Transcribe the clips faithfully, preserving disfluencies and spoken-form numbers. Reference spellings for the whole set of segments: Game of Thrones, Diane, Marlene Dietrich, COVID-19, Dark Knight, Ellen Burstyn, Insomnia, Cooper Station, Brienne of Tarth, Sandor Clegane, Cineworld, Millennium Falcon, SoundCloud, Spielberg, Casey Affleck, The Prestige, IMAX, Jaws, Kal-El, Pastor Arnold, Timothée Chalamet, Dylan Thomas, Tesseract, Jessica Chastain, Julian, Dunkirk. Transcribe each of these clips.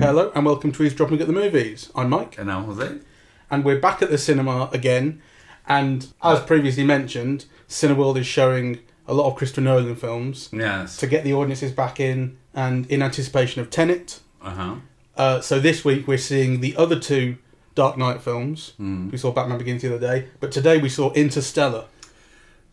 Hello and welcome to He's Dropping at the Movies. I'm Mike. And I'm Jose. And we're back at the cinema again. And as previously mentioned, Cineworld is showing a lot of Christopher Nolan films. Yes. To get the audiences back in and in anticipation of Tenet. Uh-huh. Uh, so this week we're seeing the other two Dark Knight films. Mm. We saw Batman Begins the other day. But today we saw Interstellar.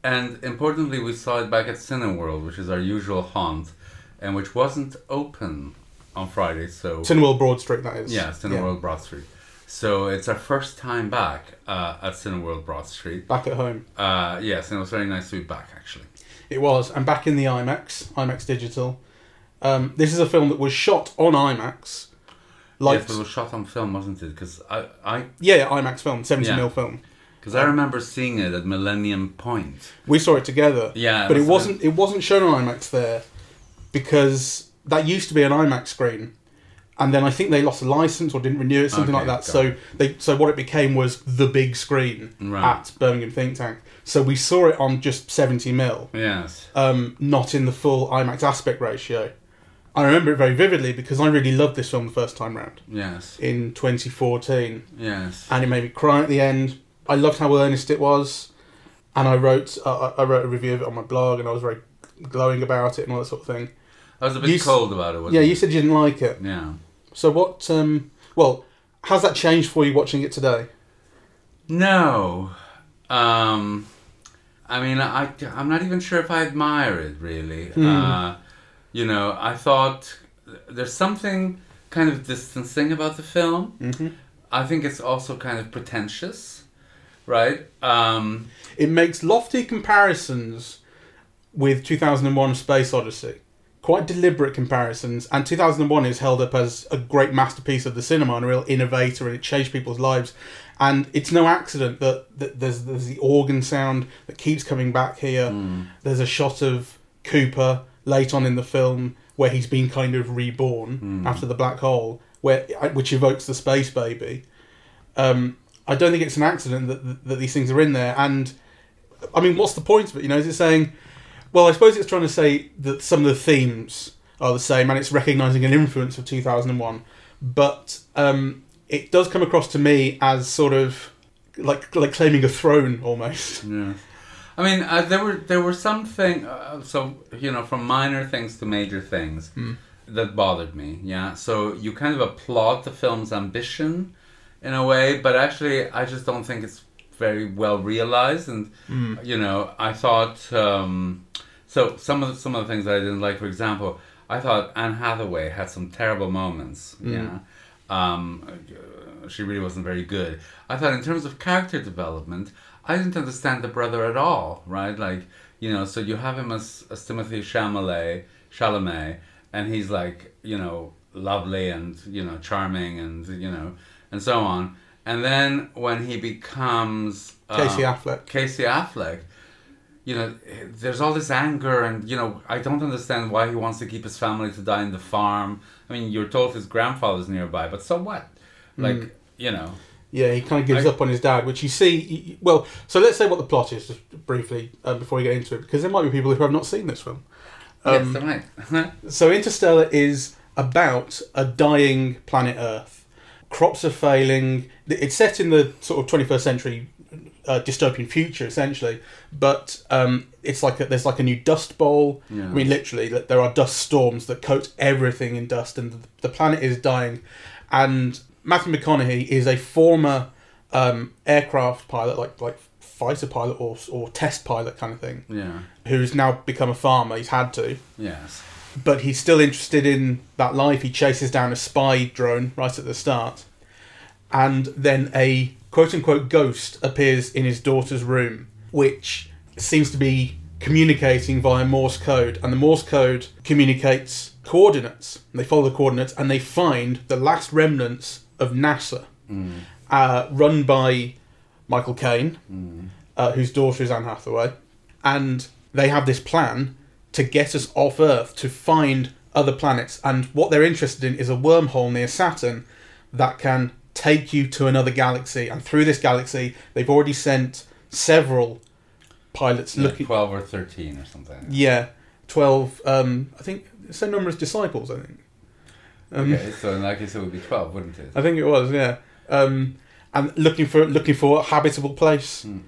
And importantly, we saw it back at Cineworld, which is our usual haunt, and which wasn't open on Friday, so... Cineworld Broad Street, that is. Yeah, Cineworld yeah. Broad Street. So it's our first time back uh, at Cineworld Broad Street. Back at home. Uh, yes, and it was very nice to be back, actually. It was, and back in the IMAX, IMAX Digital. Um, this is a film that was shot on IMAX. Like... Yes, but it was shot on film, wasn't it? Because I, I... Yeah, IMAX film, seventy millimeter yeah. film. Because I remember seeing it at Millennium Point. We saw it together. Yeah. But it wasn't it wasn't shown on IMAX there because that used to be an IMAX screen. And then I think they lost a license or didn't renew it, something okay, like that. So it. they so what it became was the big screen right. at Birmingham Think Tank. So we saw it on just seventy mil. Yes. Um, not in the full IMAX aspect ratio. I remember it very vividly because I really loved this film the first time round. Yes. In twenty fourteen. Yes. And it made me cry at the end. I loved how earnest it was, and I wrote uh, I wrote a review of it on my blog, and I was very glowing about it and all that sort of thing. I was a bit you cold s- about it, wasn't yeah, it? Yeah, you said you didn't like it. Yeah. So what, um, well, how's that changed for you watching it today? No. Um, I mean, I, I'm not even sure if I admire it, really. Mm. Uh, you know, I thought there's something kind of distancing about the film. Mm-hmm. I think it's also kind of pretentious. Right. Um, it makes lofty comparisons with two thousand one: A Space Odyssey. Quite deliberate comparisons. And two thousand one is held up as a great masterpiece of the cinema and a real innovator, and it changed people's lives. And it's no accident that, that there's, there's the organ sound that keeps coming back here. Mm. There's a shot of Cooper late on in the film where he's been kind of reborn mm. after the black hole, where which evokes the space baby. Um... I don't think it's an accident that that these things are in there. And, I mean, what's the point of it? You know, is it saying... Well, I suppose it's trying to say that some of the themes are the same, and it's recognising an influence of two thousand one. But um, it does come across to me as sort of like like claiming a throne, almost. Yeah. I mean, uh, there were there were some things... Uh, so, you know, from minor things to major things mm. that bothered me, yeah? So you kind of applaud the film's ambition... in a way, but actually I just don't think it's very well realized. And mm. you know, I thought um, so some of the, some of the things that I didn't like, for example, I thought Anne Hathaway had some terrible moments. Mm. Yeah, um, she really wasn't very good. I thought in terms of character development, I didn't understand the brother at all. Right, like you know, so you have him as, as Timothée Chalamet, Chalamet, and he's like you know lovely and you know charming and you know. And so on. And then when he becomes... Uh, Casey Affleck. Casey Affleck. You know, there's all this anger and, you know, I don't understand why he wants to keep his family to die in the farm. I mean, you're told his grandfather's nearby, but so what? Like, mm. you know... Yeah, he kind of gives I, up on his dad, which you see... Well, so let's say what the plot is, just briefly, uh, before we get into it, because there might be people who have not seen this film. Um, yes, there might. So Interstellar is about a dying planet Earth. Crops are failing. It's set in the sort of twenty-first century uh, dystopian future, essentially. But um, it's like a, there's like a new dust bowl. Yeah. I mean, literally, there are dust storms that coat everything in dust, and the planet is dying. And Matthew McConaughey is a former um, aircraft pilot, like like fighter pilot or or test pilot kind of thing. Yeah. Who's now become a farmer. He's had to. Yes. But he's still interested in that life. He chases down a spy drone right at the start. And then a quote-unquote ghost appears in his daughter's room, which seems to be communicating via Morse code. And the Morse code communicates coordinates. They follow the coordinates and they find the last remnants of NASA, mm. uh, run by Michael Caine, mm. uh, whose daughter is Anne Hathaway. And they have this plan to get us off Earth, to find other planets. And what they're interested in is a wormhole near Saturn that can take you to another galaxy. And through this galaxy, they've already sent several pilots yeah, looking... twelve or thirteen or something. Yeah, twelve, um, I think, same number as disciples, I think. Um, okay, so in that case it would be twelve, wouldn't it? I think it was, yeah. Um, and looking for looking for a habitable place mm.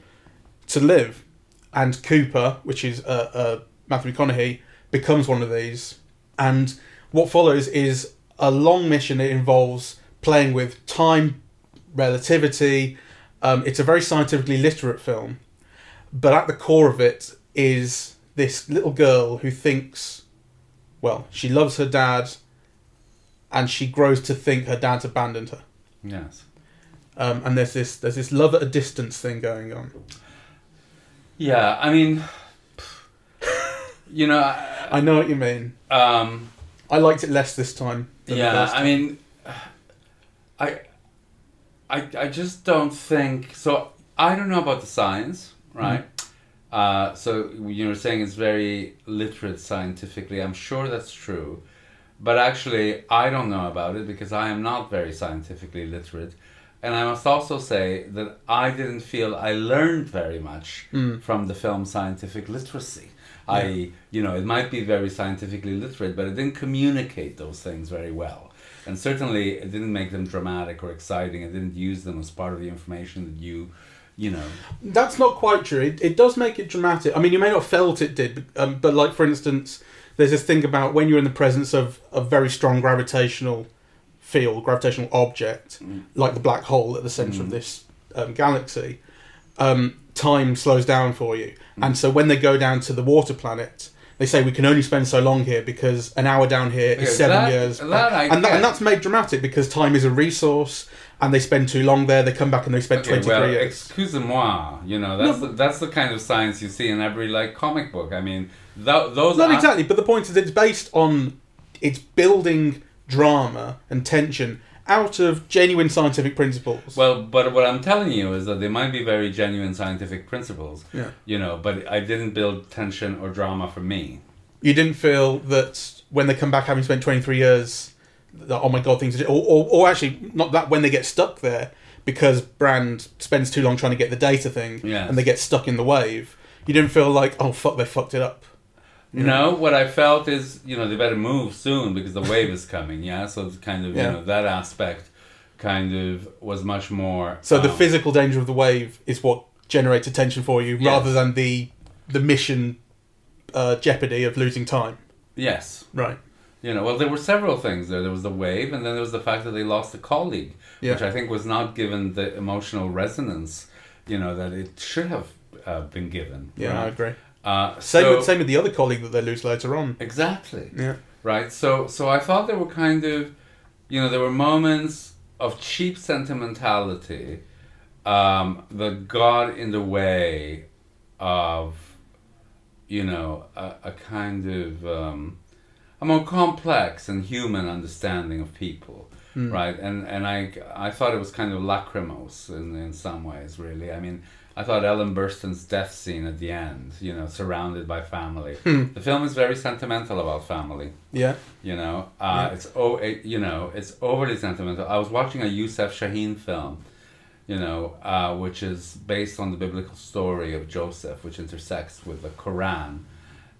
to live. And Cooper, which is uh, uh, Matthew McConaughey, becomes one of these. And what follows is a long mission that involves playing with time, relativity. Um, it's a very scientifically literate film. But at the core of it is this little girl who thinks, well, she loves her dad, and she grows to think her dad's abandoned her. Yes. Um, and there's this there's this love at a distance thing going on. Yeah, I mean, you know, I, I know what you mean. Um, I liked it less this time. Than yeah, the first time. I mean, I, I, I just don't think so. I don't know about the science, right? Mm-hmm. Uh, so you know, saying it's very literate scientifically, I'm sure that's true. But actually, I don't know about it because I am not very scientifically literate. And I must also say that I didn't feel I learned very much mm. from the film scientific literacy. Yeah. I, you know, it might be very scientifically literate, but it didn't communicate those things very well. And certainly it didn't make them dramatic or exciting. It didn't use them as part of the information that you, you know. That's not quite true. It, it does make it dramatic. I mean, you may not have felt it did, but, um, but like, for instance, there's this thing about when you're in the presence of a very strong gravitational field, gravitational object, mm. like the black hole at the centre mm. of this um, galaxy, um, time slows down for you. Mm. And so when they go down to the water planet, they say we can only spend so long here because an hour down here is yeah, seven that, years. That I and, that, and that's made dramatic because time is a resource and they spend too long there, they come back and they spend okay, twenty-three well, years. Excuse-moi, you know, that's, no, the, that's the kind of science you see in every like comic book. I mean, th- those Not are... exactly, but the point is it's based on, it's building drama and tension out of genuine scientific principles. Well, but what I'm telling you is that they might be very genuine scientific principles, yeah. you know, but I didn't build tension or drama for me. You didn't feel that when they come back having spent twenty-three years, that, oh my God, things... Or, or, or actually, not that, when they get stuck there, because Brand spends too long trying to get the data thing, yes. and they get stuck in the wave. You didn't feel like, oh fuck, they fucked it up. You know? No, what I felt is, you know, they better move soon because the wave is coming, yeah? So it's kind of, yeah. you know, that aspect kind of was much more... So um, the physical danger of the wave is what generates attention for you yes. rather than the the mission uh, jeopardy of losing time. Yes. Right. You know, well, there were several things there. There was the wave and then there was the fact that they lost a colleague, yeah. which I think was not given the emotional resonance, you know, that it should have uh, been given. Yeah, right? I agree. Uh, same, so, with, same with the other colleague that they lose later on. Exactly. Yeah. Right. So, so I thought there were kind of, you know, there were moments of cheap sentimentality um, that got in the way of, you know, a, a kind of um, a more complex and human understanding of people. Mm. Right. And and I I thought it was kind of lachrymose in in some ways. Really. I mean. I thought Ellen Burstyn's death scene at the end, you know, surrounded by family. Hmm. The film is very sentimental about family. Yeah. You know, uh, yeah. it's oh, it, you know, it's overly sentimental. I was watching a Youssef Shaheen film, you know, uh, which is based on the biblical story of Joseph, which intersects with the Quran.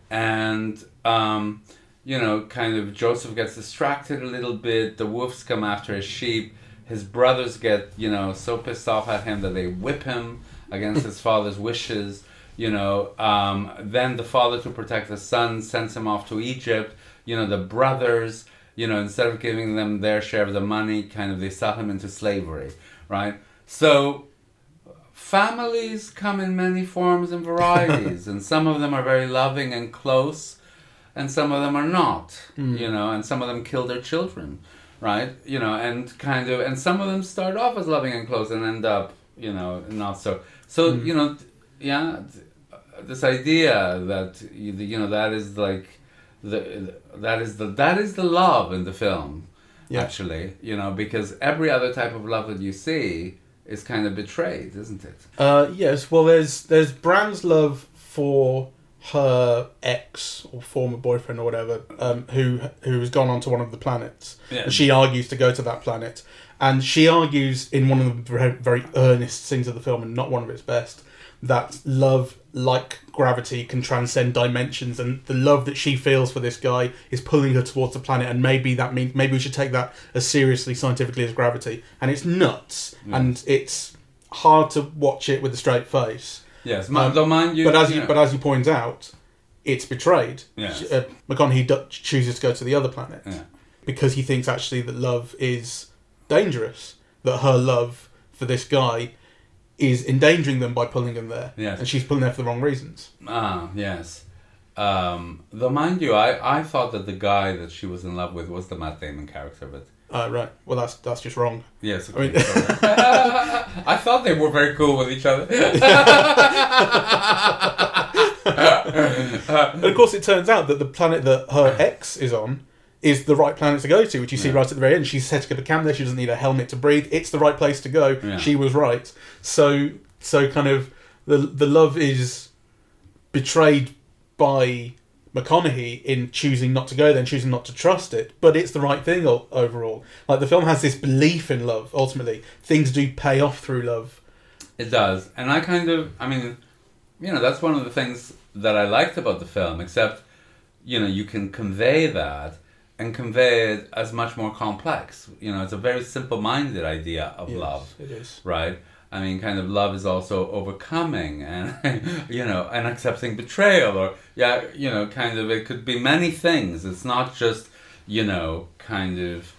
And, um, you know, kind of Joseph gets distracted a little bit. The wolves come after his sheep. His brothers get, you know, so pissed off at him that they whip him against his father's wishes, you know. Um, then the father, to protect his son, sends him off to Egypt. You know, the brothers, you know, instead of giving them their share of the money, kind of they sell him into slavery, right? So families come in many forms and varieties, and some of them are very loving and close, and some of them are not, mm. you know, and some of them kill their children, right? You know, and kind of, and some of them start off as loving and close and end up, you know, not so. So, mm. you know, yeah, this idea that, you know, that is like, the that is the that is the love in the film, yeah. actually, you know, because every other type of love that you see is kind of betrayed, isn't it? Uh, yes, well, there's there's Bran's love for her ex or former boyfriend or whatever, um, who who has gone onto one of the planets. Yeah. And she argues to go to that planet. And she argues in one of the very, very earnest scenes of the film, and not one of its best, that love like gravity, can transcend dimensions, and the love that she feels for this guy is pulling her towards the planet, and maybe that means maybe we should take that as seriously scientifically as gravity. And it's nuts, mm. and it's hard to watch it with a straight face. Yes, mind, um, mind you, but as you, you know. but as you point out, it's betrayed. Yes. Uh, McConaughey d- chooses to go to the other planet yeah. because he thinks actually that love is dangerous, that her love for this guy is endangering them by pulling them there. Yes. And she's pulling there for the wrong reasons. Ah, yes. Um, though, mind you, I, I thought that the guy that she was in love with was the Matt Damon character, but... Oh, uh, right. Well, that's that's just wrong. Yes, okay. I, mean... I thought they were very cool with each other. And of course, it turns out that the planet that her ex is on is the right planet to go to, which you see yeah. right at the very end. She's setting up a camp there. She doesn't need a helmet to breathe. It's the right place to go. Yeah. She was right. So, so kind of the the love is betrayed by McConaughey in choosing not to go there and choosing not to trust it. But it's the right thing overall. Like, the film has this belief in love. Ultimately, things do pay off through love. It does, and I kind of, I mean, you know, that's one of the things that I liked about the film. Except, you know, you can convey that. And convey it as much more complex. You know, it's a very simple-minded idea of yes, love. It is. Right? I mean, kind of love is also overcoming and, you know, and accepting betrayal or, yeah, you know, kind of, it could be many things. It's not just, you know, kind of,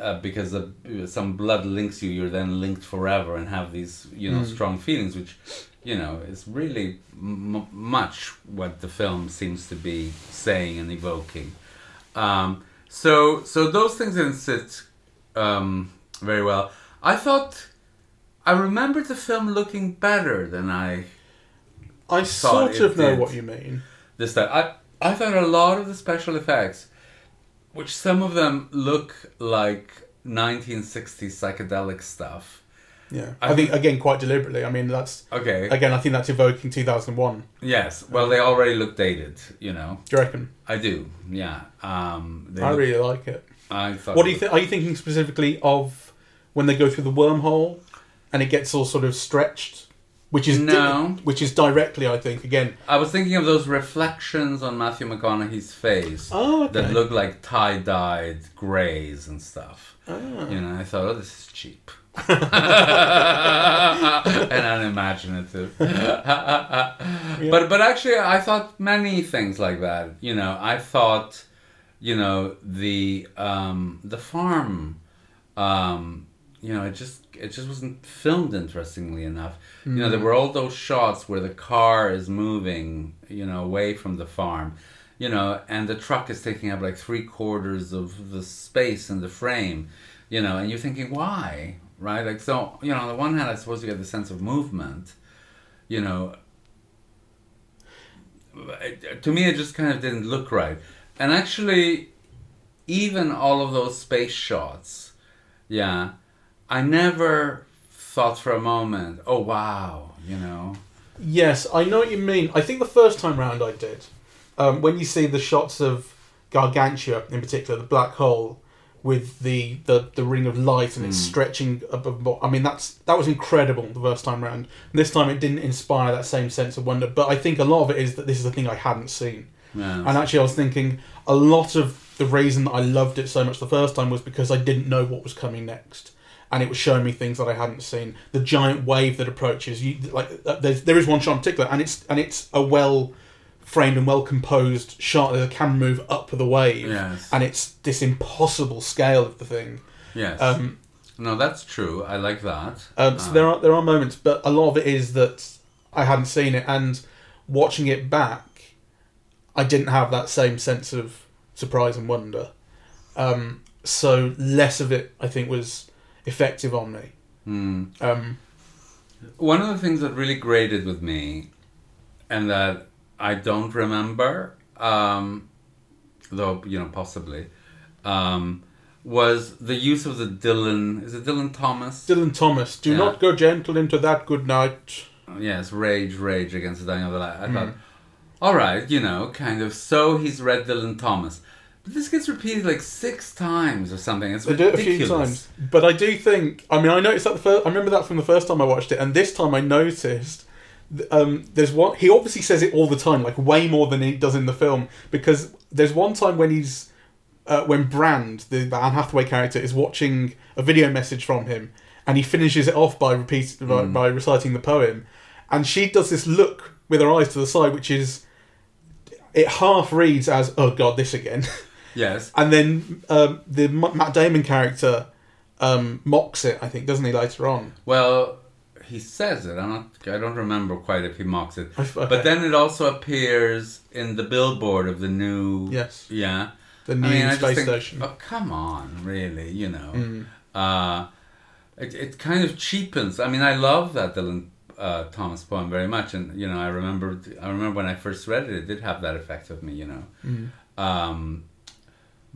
uh, because of, uh, some blood links you, you're then linked forever and have these, you know, mm. strong feelings, which, you know, is really m- much what the film seems to be saying and evoking. Um, So so those things didn't sit um, very well. I thought... I remembered the film looking better than I I thought sort of it know did. What you mean. This time. I, I thought a lot of the special effects, which some of them look like nineteen sixties psychedelic stuff. Yeah. I, I think, again, quite deliberately. I mean, that's... Okay. Again, I think that's evoking two thousand one. Yes. Well, they already look dated, you know. Do you reckon? I do, yeah. Um, they I look, really like it. I thought... What do you think? Are you thinking specifically of when they go through the wormhole and it gets all sort of stretched? Which is... No. Di- which is directly, I think, again... I was thinking of those reflections on Matthew McConaughey's face. Oh, okay. That look like tie-dyed greys and stuff. Oh. You know, I thought, oh, this is cheap. And unimaginative. yeah. But but actually I thought many things like that. You know, I thought, you know, the um, the farm, um, you know, it just it just wasn't filmed interestingly enough. Mm. You know, there were all those shots where the car is moving, you know, away from the farm, you know, and the truck is taking up like three quarters of the space in the frame, you know, and you're thinking, why? Right? Like, so, you know, on the one hand, I suppose you get the sense of movement, you know. It, to me, it just kind of didn't look right. And actually, even all of those space shots, yeah, I never thought for a moment, oh, wow, you know. Yes, I know what you mean. I think the first time round I did, um, when you see the shots of Gargantua, in particular, the black hole, with the, the, the ring of light and it's mm. stretching above more. I mean, that's that was incredible the first time round. And this time it didn't inspire that same sense of wonder. But I think a lot of it is that this is a thing I hadn't seen. Yes. And actually I was thinking a lot of the reason that I loved it so much the first time was because I didn't know what was coming next. And it was showing me things that I hadn't seen. The giant wave that approaches. You, like there's, There is one shot in particular and it's and it's a well... framed and well composed shot. There's a camera move up the wave, yes. and it's this impossible scale of the thing. Yes. Um, no, that's true. I like that. Um, so uh. there are there are moments, but a lot of it is that I hadn't seen it, and watching it back, I didn't have that same sense of surprise and wonder. Um, so less of it, I think, was effective on me. Mm. Um, One of the things that really grated with me, and that I don't remember, um, though, you know, possibly, um, was the use of the Dylan... Is it Dylan Thomas? Dylan Thomas. Do yeah. not go gentle into that good night. Yes, rage, rage against the dying of the light. I mm. thought, all right, you know, kind of, so he's read Dylan Thomas. But this gets repeated like six times or something. It's ridiculous. They do it a few times. But I do think... I mean, I noticed that the first... I remember that from the first time I watched it, and this time I noticed Um, there's one. He obviously says it all the time, like way more than he does in the film, because there's one time when he's uh, when Brand, the, the Anne Hathaway character, is watching a video message from him, and he finishes it off by repeat by, mm. by reciting the poem, and she does this look with her eyes to the side, which is it half reads as "Oh God, this again." Yes. And then um, the Matt Damon character um, mocks it, I think, doesn't he, later on? Well, he says it. I'm not, I don't remember quite if he mocks it. Okay. But then it also appears in the billboard of the new... Yes. Yeah. The new I mean, space I think, station. Oh, come on, really, you know. Mm. Uh, it, it kind of cheapens. I mean, I love that Dylan uh, Thomas poem very much. And, you know, I remember I remember when I first read it, it did have that effect of me, you know. Mm. Um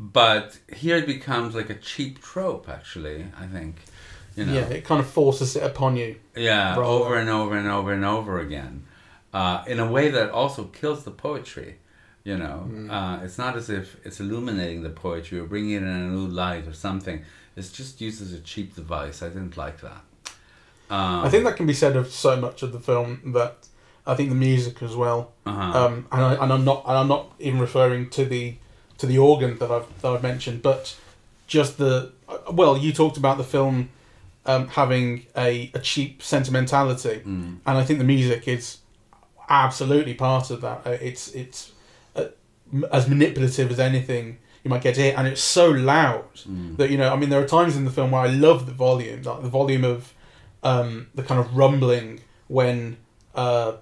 But here it becomes like a cheap trope, actually, I think. You know? Yeah, it kind of forces it upon you. Yeah, rather. over and over and over and over again. Uh, in a way that also kills the poetry, you know. Mm. Uh, it's not as if it's illuminating the poetry or bringing it in a new light or something. It's just used as a cheap device. I didn't like that. Um, I think that can be said of so much of the film, that I think the music as well. Uh-huh. Um, and, I, and I'm not, and I'm not even referring to the... to the organ that I've that I've mentioned, but just the well, you talked about the film um, having a, a cheap sentimentality, mm. and I think the music is absolutely part of that. It's it's uh, as manipulative as anything you might get here, and it's so loud mm. that you know. I mean, there are times in the film where I love the volume, like the volume of um, the kind of rumbling when uh,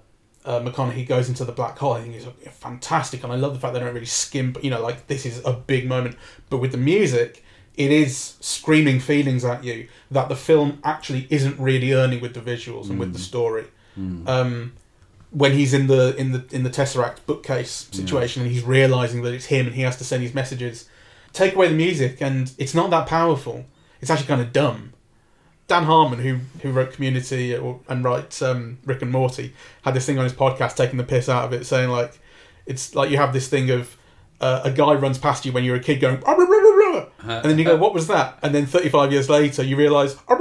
Uh, McConaughey goes into the black hole. I think it's fantastic, and I love the fact they don't really skimp. You know, like this is a big moment, but with the music, it is screaming feelings at you that the film actually isn't really earning with the visuals and mm. with the story. Mm. Um, when he's in the in the in the Tesseract bookcase situation, yeah. and he's realizing that it's him, and he has to send his messages. Take away the music, and it's not that powerful. It's actually kind of dumb. Dan Harmon, who who wrote Community and writes um, Rick and Morty, had this thing on his podcast taking the piss out of it, saying like, it's like you have this thing of uh, a guy runs past you when you're a kid going, ah, rah, rah, rah, rah. and then you go, what was that? And then thirty-five years later, you realise, ah,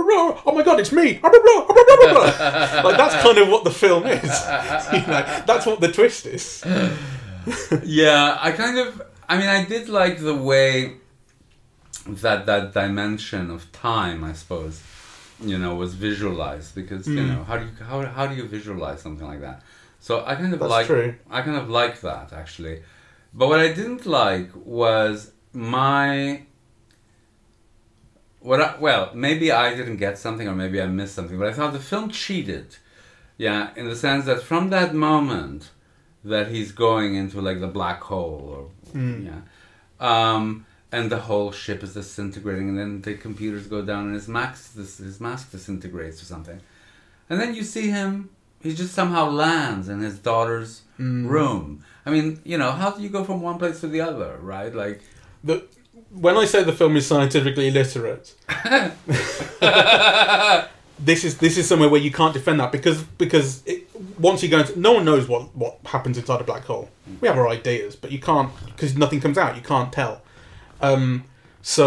oh my God, it's me! Ah, rah, rah, rah, rah, rah. Like that's kind of what the film is. You know, that's what the twist is. Yeah, I kind of, I mean, I did like the way that that dimension of time, I suppose, you know, was visualized, because mm. you know, how do you how how do you visualize something like that? So I kind of like I kind of like that actually, but what I didn't like was my what I, well maybe I didn't get something or maybe I missed something, but I thought the film cheated, yeah, in the sense that from that moment that he's going into like the black hole or mm. yeah. Um, and the whole ship is disintegrating, and then the computers go down, and his mask, his mask disintegrates or something. And then you see him, he just somehow lands in his daughter's mm. room. I mean, you know, how do you go from one place to the other, right? Like, the, when I say the film is scientifically illiterate, this is this is somewhere where you can't defend that, because because it, once you go into... No one knows what, what happens inside a black hole. We have our ideas, but you can't... Because nothing comes out, you can't tell. Um, so,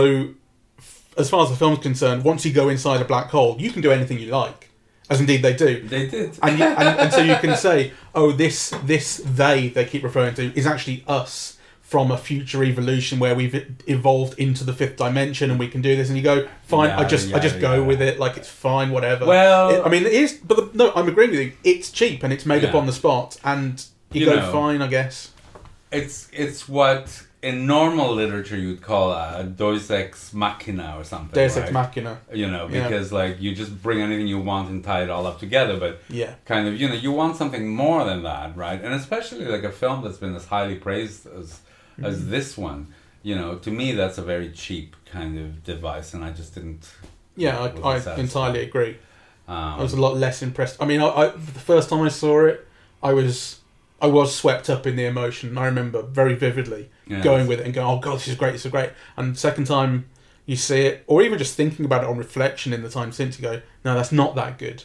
f- as far as the film's concerned, once you go inside a black hole, you can do anything you like, as indeed they do. They did, and, you, and, and so you can say, "Oh, this, this they they keep referring to is actually us from a future evolution where we've evolved into the fifth dimension, and we can do this." And you go, "Fine, yeah, I just, yeah, I just go yeah. with it, like it's fine, whatever." Well, it, I mean, it is, but the, no, I'm agreeing with you. It's cheap and it's made yeah. up on the spot, and you, you go, know, "Fine, I guess." It's it's what. In normal literature, you'd call a Deus Ex Machina or something. Deus Ex right? Machina. You know, because yeah. like you just bring anything you want and tie it all up together. But yeah. kind of, you know, you want something more than that, right? And especially like a film that's been as highly praised as mm-hmm. as this one. You know, to me, that's a very cheap kind of device, and I just didn't. Yeah, I, I entirely agree. Um, I was a lot less impressed. I mean, I, I the first time I saw it, I was. I was swept up in the emotion. I remember very vividly yes. going with it and going, oh God, this is great, this is great. And the second time you see it, or even just thinking about it on reflection in the time since, you go, no, that's not that good.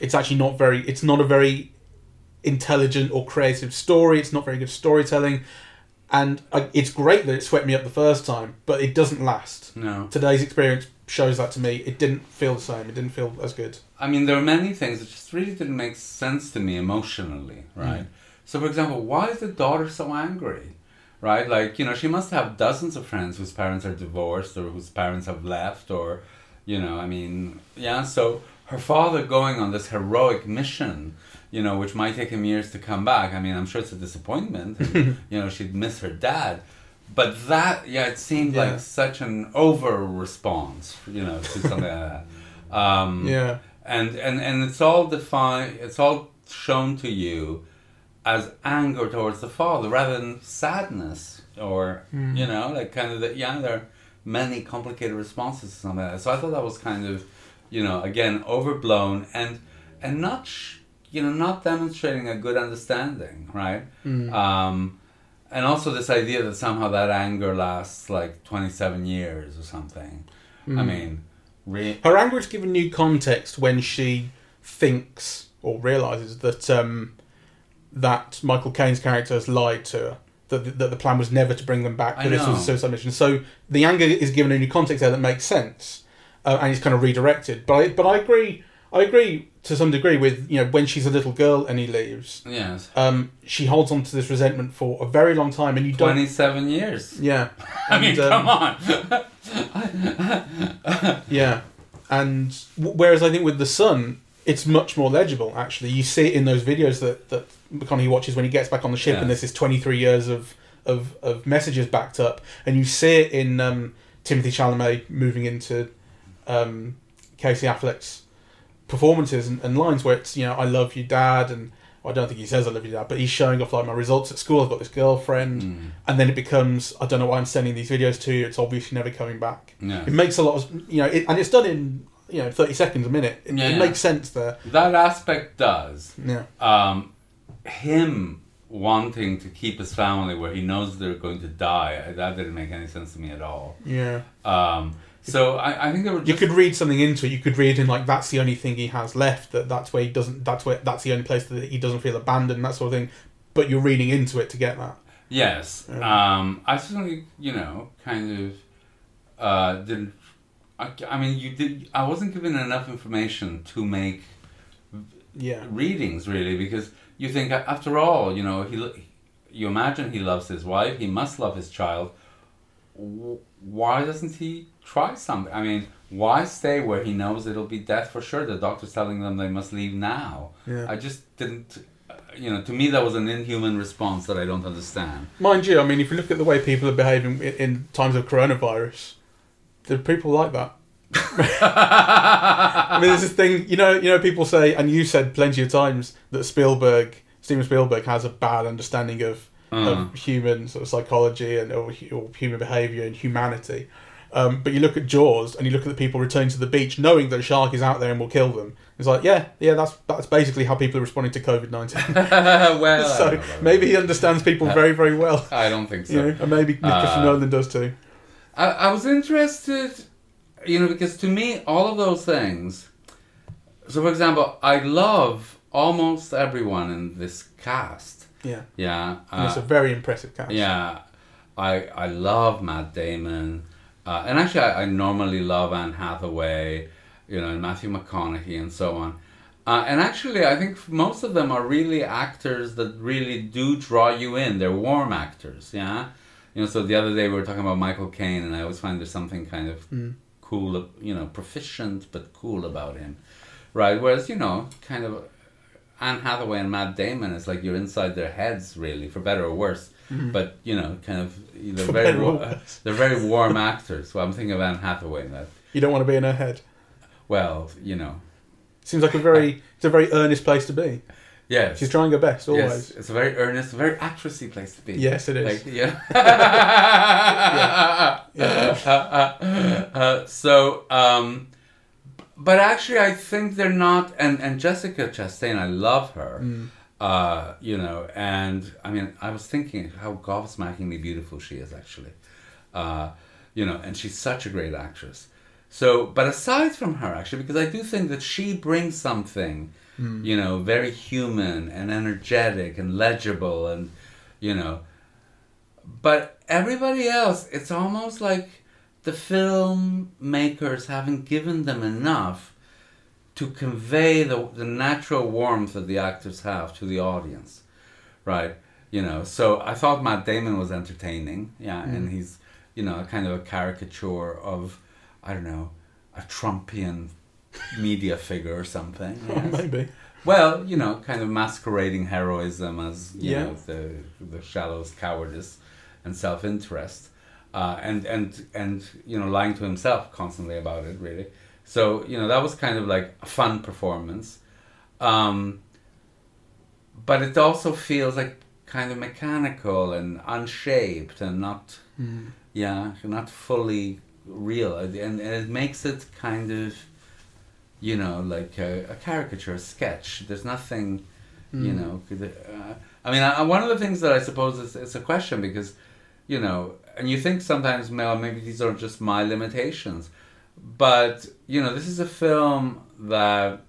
It's actually not very, it's not a very intelligent or creative story. It's not very good storytelling. And I, it's great that it swept me up the first time, but it doesn't last. No. Today's experience shows that to me. It didn't feel the same. It didn't feel as good. I mean, there are many things that just really didn't make sense to me emotionally, right? Mm. So, for example, why is the daughter so angry, right? Like, you know, she must have dozens of friends whose parents are divorced or whose parents have left or, you know, I mean, yeah. So her father going on this heroic mission, you know, which might take him years to come back. I mean, I'm sure it's a disappointment. And, you know, she'd miss her dad. But that, yeah, it seemed yeah. like such an over-response, you know, to something like that. Um, yeah. And, and, and it's all defined, it's all shown to you as anger towards the father rather than sadness or, mm. you know, like kind of, the, yeah, there are many complicated responses to something like that. So I thought that was kind of, you know, again, overblown and, and not, sh- you know, not demonstrating a good understanding, right? Mm. Um... And also this idea that somehow that anger lasts like twenty-seven years or something. Mm. I mean... Re- Her anger is given new context when she thinks or realises that um, that Michael Caine's character has lied to her. That the, that the plan was never to bring them back. That this was a suicide mission. So the anger is given a new context there that makes sense. Uh, and it's kind of redirected. But I, but I agree... I agree to some degree with, you know, when she's a little girl and he leaves. Yes. Um, she holds on to this resentment for a very long time and you don't... twenty-seven years. Yeah. I mean, and, um, come on. yeah. And w- whereas I think with the son, it's much more legible, actually. You see it in those videos that, that McConaughey watches when he gets back on the ship yes. and there's this twenty-three years of, of, of messages backed up. And you see it in um, Timothée Chalamet moving into um, Casey Affleck's performances and, and lines where it's, you know, I love you, Dad, and well, I don't think he says I love you, Dad, but he's showing off, like, my results at school, I've got this girlfriend, mm. and then it becomes, I don't know why I'm sending these videos to you, it's obviously never coming back. Yeah. It makes a lot of, you know, it, and it's done in, you know, thirty seconds, a minute. It, yeah, it yeah. makes sense there. That aspect does. Yeah. Um, him wanting to keep his family where he knows they're going to die, that didn't make any sense to me at all. Yeah. Um, So I, I think there were just... You could read something into it. You could read in like that's the only thing he has left. That that's where he doesn't. That's where that's the only place that he doesn't feel abandoned. That sort of thing. But you're reading into it to get that. Yes. Yeah. Um, I certainly, you know, kind of uh, didn't. I, I mean, you did. I wasn't given enough information to make. Yeah. Readings really, because you think after all, you know, he. You imagine he loves his wife. He must love his child. Why doesn't he try something? I mean, why stay where he knows it'll be death for sure? The doctor's telling them they must leave now. Yeah. I just didn't, you know, to me that was an inhuman response that I don't understand. Mind you, I mean, if you look at the way people are behaving in times of coronavirus, there are people like that. I mean, there's this thing, you know, you know, people say, and you said plenty of times, that Spielberg, Steven Spielberg has a bad understanding of Mm. of human sort of psychology and or, or human behaviour and humanity, um, but you look at Jaws and you look at the people returning to the beach knowing that a shark is out there and will kill them. It's like yeah, yeah, that's that's basically how people are responding to COVID nineteen. Well, so maybe he understands people very, very well. I don't think so. You know, and maybe Christopher uh, Nolan does too. I, I was interested, you know, because to me all of those things. So, for example, I love almost everyone in this cast. Yeah. Yeah. Uh, it's a very impressive cast. Yeah. I I love Matt Damon. Uh, and actually, I, I normally love Anne Hathaway, you know, and Matthew McConaughey and so on. Uh, and actually, I think most of them are really actors that really do draw you in. They're warm actors, yeah? You know, so the other day we were talking about Michael Caine, and I always find there's something kind of mm. cool, you know, proficient but cool about him, right? Whereas, you know, kind of... Anne Hathaway and Matt Damon is like you're inside their heads, really, for better or worse. Mm. But you know, kind of, they're very, wa- they're very warm actors. So I'm thinking of Anne Hathaway. That you don't want to be in her head. Well, you know, seems like a very, it's a very earnest place to be. Yes, she's trying her best always. Yes, it's a very earnest, very actressy place to be. Yes, it is. Like, yeah. yeah. yeah. Uh, uh, so. Um, But actually, I think they're not... And, and Jessica Chastain, I love her. Mm. Uh, you know, and... I mean, I was thinking how gobsmackingly beautiful she is, actually. Uh, you know, and she's such a great actress. So, but aside from her, actually, because I do think that she brings something, mm. you know, very human and energetic and legible and, you know... But everybody else, it's almost like... the filmmakers haven't given them enough to convey the the natural warmth that the actors have to the audience, right? You know, so I thought Matt Damon was entertaining, yeah, mm. and he's, you know, kind of a caricature of, I don't know, a Trumpian media figure or something. Yes. Oh, maybe. Well, you know, kind of masquerading heroism as, you yeah. know, the the shallowest cowardice and self-interest, uh, and, and, and, you know, lying to himself constantly about it, really. So, you know, that was kind of like a fun performance. Um, but it also feels like kind of mechanical and unshaped and not, mm. yeah, not fully real. And, and it makes it kind of, you know, like a, a caricature, a sketch. There's nothing, mm. you know. Uh, I mean, I, one of the things that I suppose is it's a question because, you know, and you think sometimes, well, maybe these are just my limitations. But, you know, this is a film that,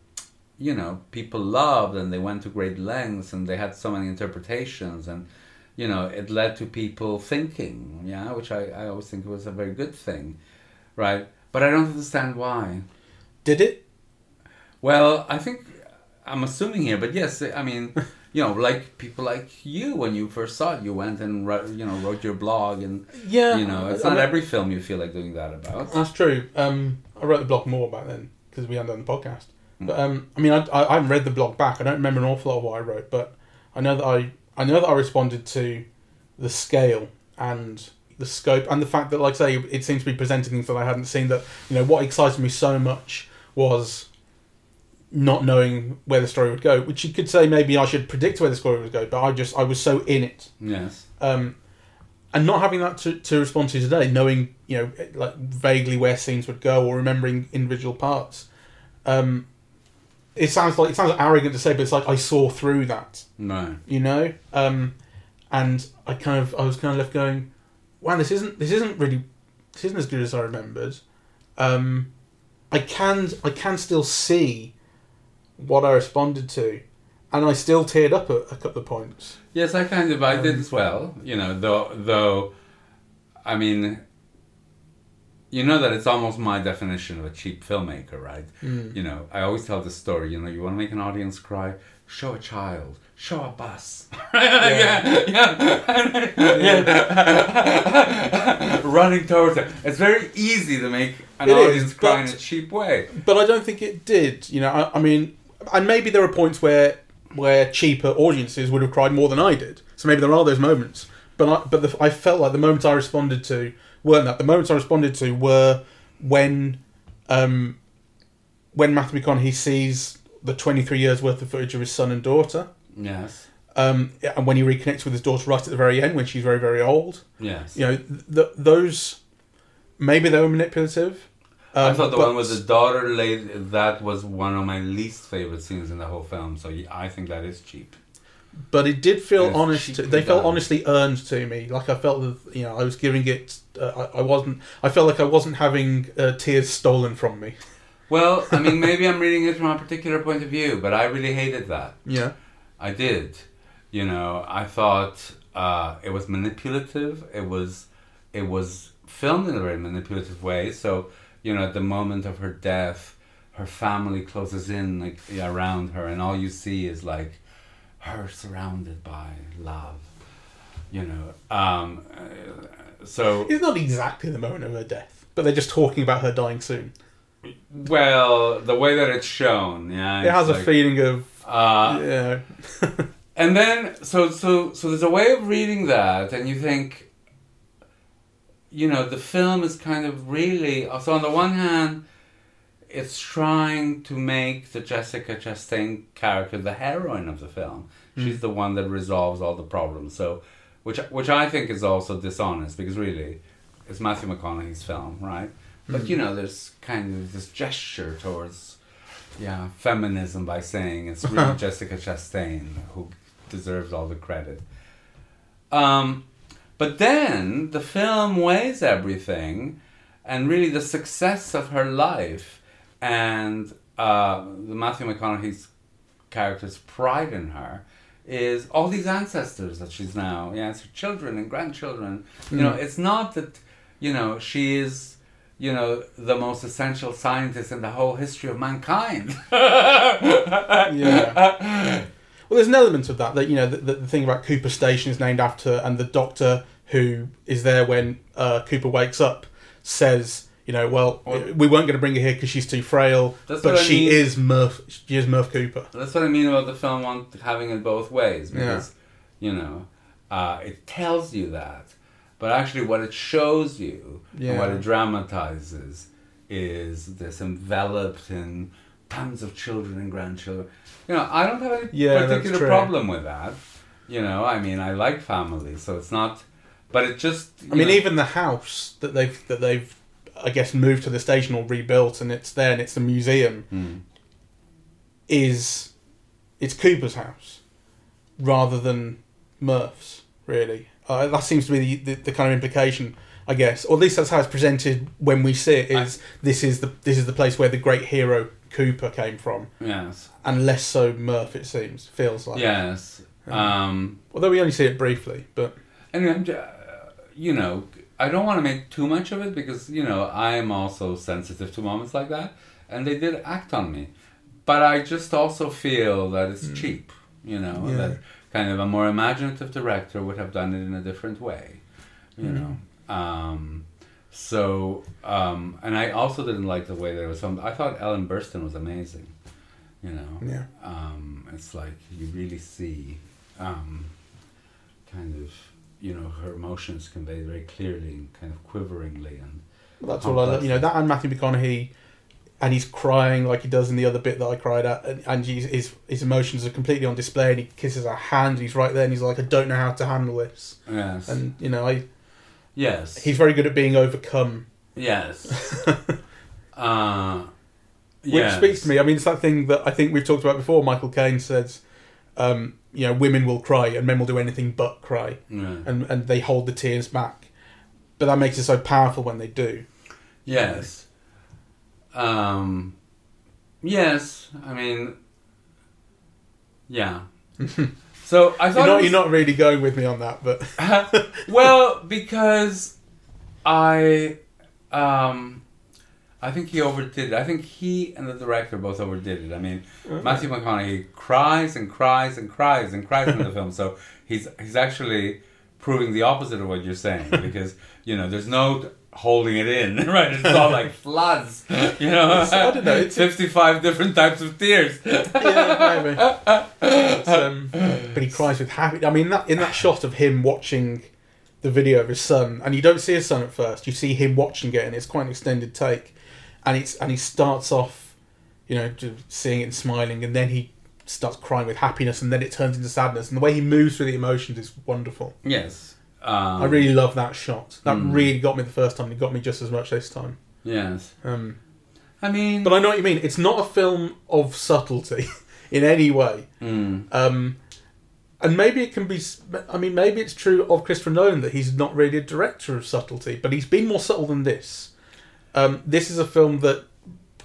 you know, people loved and they went to great lengths and they had so many interpretations and, you know, it led to people thinking, yeah, which I, I always think was a very good thing, right? But I don't understand why. Did it? Well, I think, I'm assuming here, but yes, I mean, you know, like people like you, when you first saw it, you went and, you know, wrote your blog and, yeah, you know, it's I, not I, every film you feel like doing that about. That's true. Um, I wrote the blog more back then because we hadn't done the podcast. Mm. But, um, I mean, I, I haven't read the blog back. I don't remember an awful lot of what I wrote, but I know that I, I know that I responded to the scale and the scope and the fact that, like I say, it seems to be presenting things that I hadn't seen that, you know, what excited me so much was not knowing where the story would go, which you could say maybe I should predict where the story would go, but I just I was so in it. Yes. Um, and not having that to, to respond to today, knowing, you know, like vaguely where scenes would go or remembering individual parts, um, it sounds like it sounds arrogant to say, but it's like I saw through that. No. You know, um, and I kind of I was kind of left going, wow, this isn't this isn't really this isn't as good as I remembered. Um, I can I can still see what I responded to, and I still teared up at a couple of points. Yes, I kind of, I um, did as well, you know, though, though, I mean, you know that it's almost my definition of a cheap filmmaker, right? Mm. You know, I always tell this story, you know, you want to make an audience cry, show a child, show a bus. yeah, yeah, yeah. yeah. Running towards it. It's very easy to make an it audience is, cry but, in a cheap way. But I don't think it did, you know, I, I mean... And maybe there are points where where cheaper audiences would have cried more than I did. So maybe there are those moments. But I, but the, I felt like the moments I responded to weren't that. The moments I responded to were when um, when Matthew McConaughey sees the twenty-three years worth of footage of his son and daughter. Yes. Um, and when he reconnects with his daughter right at the very end when she's very, very old. Yes. You know, th- those... Maybe they were manipulative. Um, I thought the but, one with the daughter late, that was one of my least favourite scenes in the whole film, so I think that is cheap. But it did feel it honest. To, they felt done. honestly earned to me. Like I felt that, you know, I was giving it, uh, I, I wasn't, I felt like I wasn't having uh, tears stolen from me. Well, I mean, maybe I'm reading it from a particular point of view, but I really hated that. Yeah. I did. You know, I thought uh, it was manipulative. It was, it was filmed in a very manipulative way, so... You know, at the moment of her death, her family closes in like around her, and all you see is like her surrounded by love. You know, um, so it's not exactly the moment of her death, but they're just talking about her dying soon. Well, the way that it's shown, yeah, it has like, a feeling of uh, yeah. and then, so so so there's a way of reading that, and you think. You know, the film is kind of really... So on the one hand, it's trying to make the Jessica Chastain character the heroine of the film. Mm. She's the one that resolves all the problems. So, which which I think is also dishonest, because really, it's Matthew McConaughey's film, right? Mm. But, you know, there's kind of this gesture towards yeah, feminism by saying it's really Jessica Chastain who deserves all the credit. Um... But then the film weighs everything, and really the success of her life and uh, Matthew McConaughey's character's pride in her is all these ancestors that she's now, yeah, it's her children and grandchildren. Mm. You know, it's not that, you know, she is you know, the most essential scientist in the whole history of mankind. Yeah. Well, there's an element of that, that, you know, the, the thing about Cooper Station is named after, and the doctor who is there when uh, Cooper wakes up says, you know, well, well we weren't going to bring her here because she's too frail, that's but what I she mean. is Murph, she is Murph Cooper. That's what I mean about the film on having it both ways, because, yeah. you know, uh, it tells you that, but actually what it shows you yeah. and what it dramatizes is this enveloped in tons of children and grandchildren. You know, I don't have any yeah, particular problem with that. You know, I mean, I like family, so it's not. But it just. I mean, know. even the house that they've that they've, I guess, moved to the station or rebuilt, and it's there, and it's a museum. Mm. Is, it's Cooper's house, rather than Murph's. Really, uh, that seems to be the, the the kind of implication, I guess, or at least that's how it's presented when we see it. Is I, this is the this is the place where the great hero Cooper came from. Yes. And less so Murph, it seems, feels like. Yes. Um, Although we only see it briefly, but... And, uh, you know, I don't want to make too much of it because, you know, I am also sensitive to moments like that. And they did act on me. But I just also feel that it's mm. cheap, you know, yeah. that kind of a more imaginative director would have done it in a different way, you mm. know. Um... So, um, and I also didn't like the way that it was filmed. I thought Ellen Burstyn was amazing, you know. Yeah. Um, it's like you really see um, kind of, you know, her emotions conveyed very clearly and kind of quiveringly. And well, that's all I love. You know, that and Matthew McConaughey, and he's crying like he does in the other bit that I cried at, and, and he's, his his emotions are completely on display, and he kisses her hand, and he's right there, and he's like, I don't know how to handle this. Yes. And, you know, I... Yes. He's very good at being overcome. Yes. uh, Which yes. speaks to me. I mean, it's that thing that I think we've talked about before. Michael Caine says, um, you know, women will cry and men will do anything but cry. Yeah. And and they hold the tears back. But that makes it so powerful when they do. Yes. Um, yes. I mean, yeah. So I thought you're not, was, you're not really going with me on that, but uh, well, because I, um, I think he overdid it. I think he and the director both overdid it. I mean, okay. Matthew McConaughey cries and cries and cries and cries in the film, so he's he's actually proving the opposite of what you're saying because you know there's no holding it in, right? It's all like floods, you know. It's, I don't know. It's fifty-five different types of tears. Yeah, maybe. Um, but he cries with happy. I mean, that, in that shot of him watching the video of his son, and you don't see his son at first. You see him watching it, and it's quite an extended take. And it's and he starts off, you know, just seeing it and smiling, and then he starts crying with happiness, and then it turns into sadness. And the way he moves through the emotions is wonderful. Yes. Um, I really love that shot. That mm. really got me the first time. It got me just as much this time. Yes. Um, I mean... But I know what you mean. It's not a film of subtlety in any way. Mm. Um, and maybe it can be... I mean, maybe it's true of Christopher Nolan that he's not really a director of subtlety, but he's been more subtle than this. Um, this is a film that